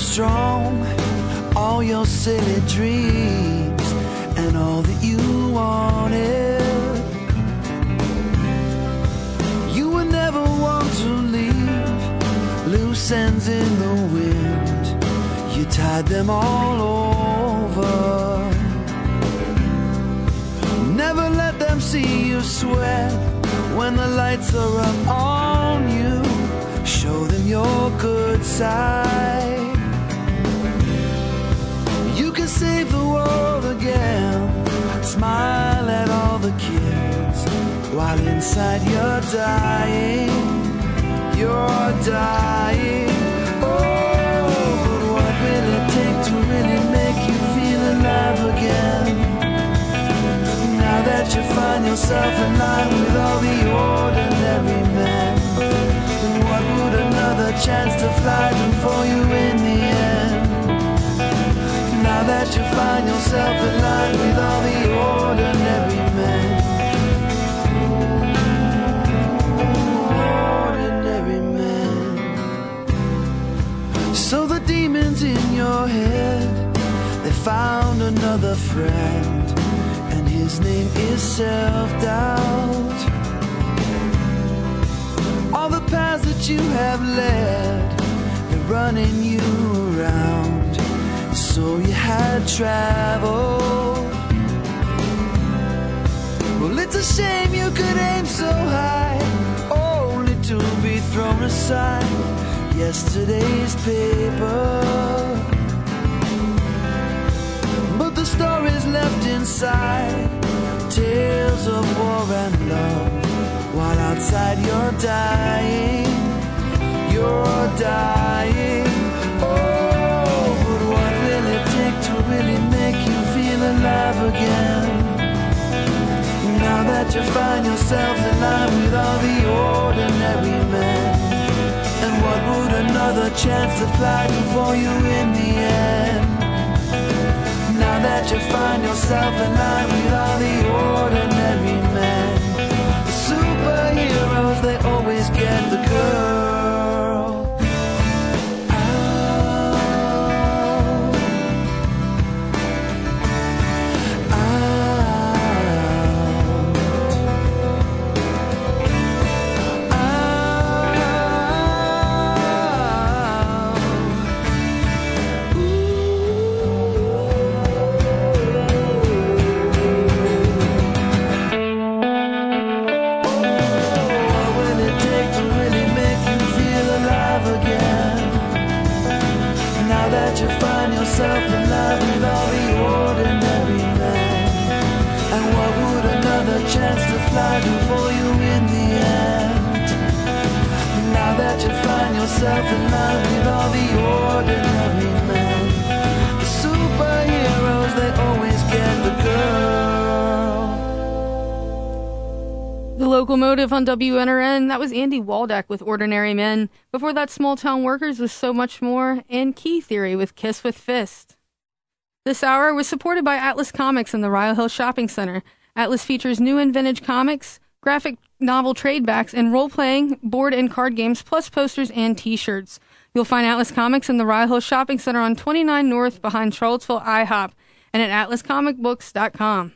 all your silly dreams and all that you wanted. You would never want to leave loose ends in the wind. You tied them all over. Never let them see you sweat when the lights are up on you. Show them your good side. You can save the world again. Smile at all the kids while inside you're dying. You're dying. Oh, but what will it take to really make you feel alive again? Now that you find yourself in line with all the ordinary men, what would another chance to fly do for you in the end? Now that you find yourself in line with all the ordinary men. Ordinary men. So the demons in your head, they found another friend, and his name is self-doubt. All the paths that you have led, they're running you around. So you had traveled. Well, it's a shame you could aim so high, only to be thrown aside. Yesterday's paper, but the stories left inside, tales of war and love, while outside you're dying. You're dying. Oh, really make you feel alive again. Now that you find yourself in line with all the ordinary men, and what would another chance to fly do for you in the end? Now that you find yourself in line with all the ordinary men, the superheroes, they always get the girl. Localmotive on WNRN. That was Andy Waldack with Ordinary Men. Before that, Small Town Workers with So Much More, and Key Theory with Kiss with Fist. This hour was supported by Atlas Comics in the Ryle Hill Shopping Center. Atlas features new and vintage comics, graphic novel tradebacks, and role-playing, board and card games, plus posters and t-shirts. You'll find Atlas Comics in the Ryle Hill Shopping Center on 29 North behind Charlottesville IHOP and at atlascomicbooks.com.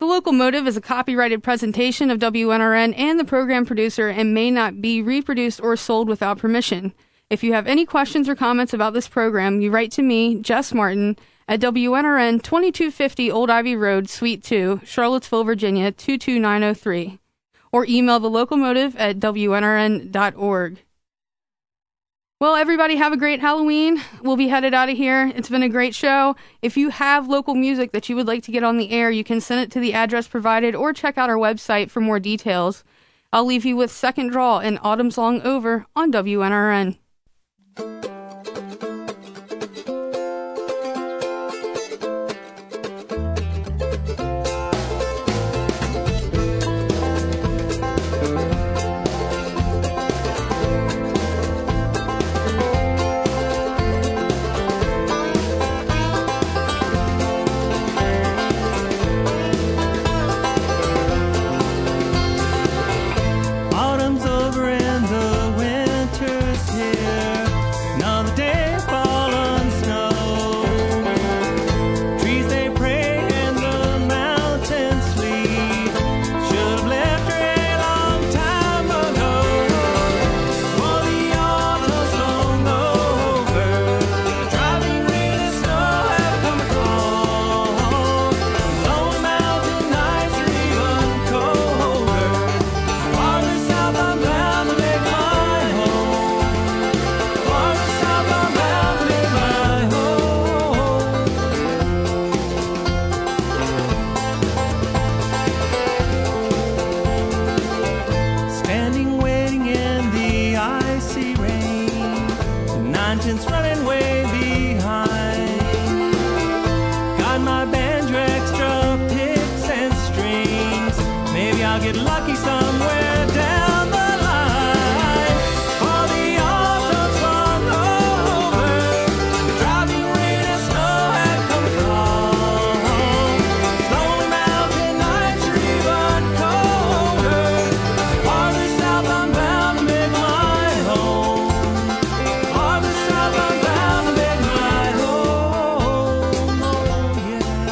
The Localmotive is a copyrighted presentation of WNRN and the program producer and may not be reproduced or sold without permission. If you have any questions or comments about this program, you write to me, Jess Martin, at WNRN 2250 Old Ivy Road, Suite 2, Charlottesville, Virginia, 22903, or email the Localmotive at WNRN.org. Well, everybody have a great Halloween. We'll be headed out of here. It's been a great show. If you have local music that you would like to get on the air, you can send it to the address provided or check out our website for more details. I'll leave you with Second Draw and Autumn's Long Over on WNRN. get lucky somewhere down the line. All the autumn's gone over, the driving rain and snow have come home. Lonely mountain nights are even colder, farther south I'm bound to make my home. Farther south I'm bound to make my home, oh yeah.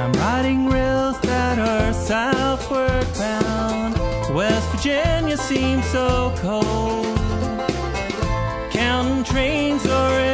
I'm riding rails that are southward bound. West Virginia seems so cold. Counting trains or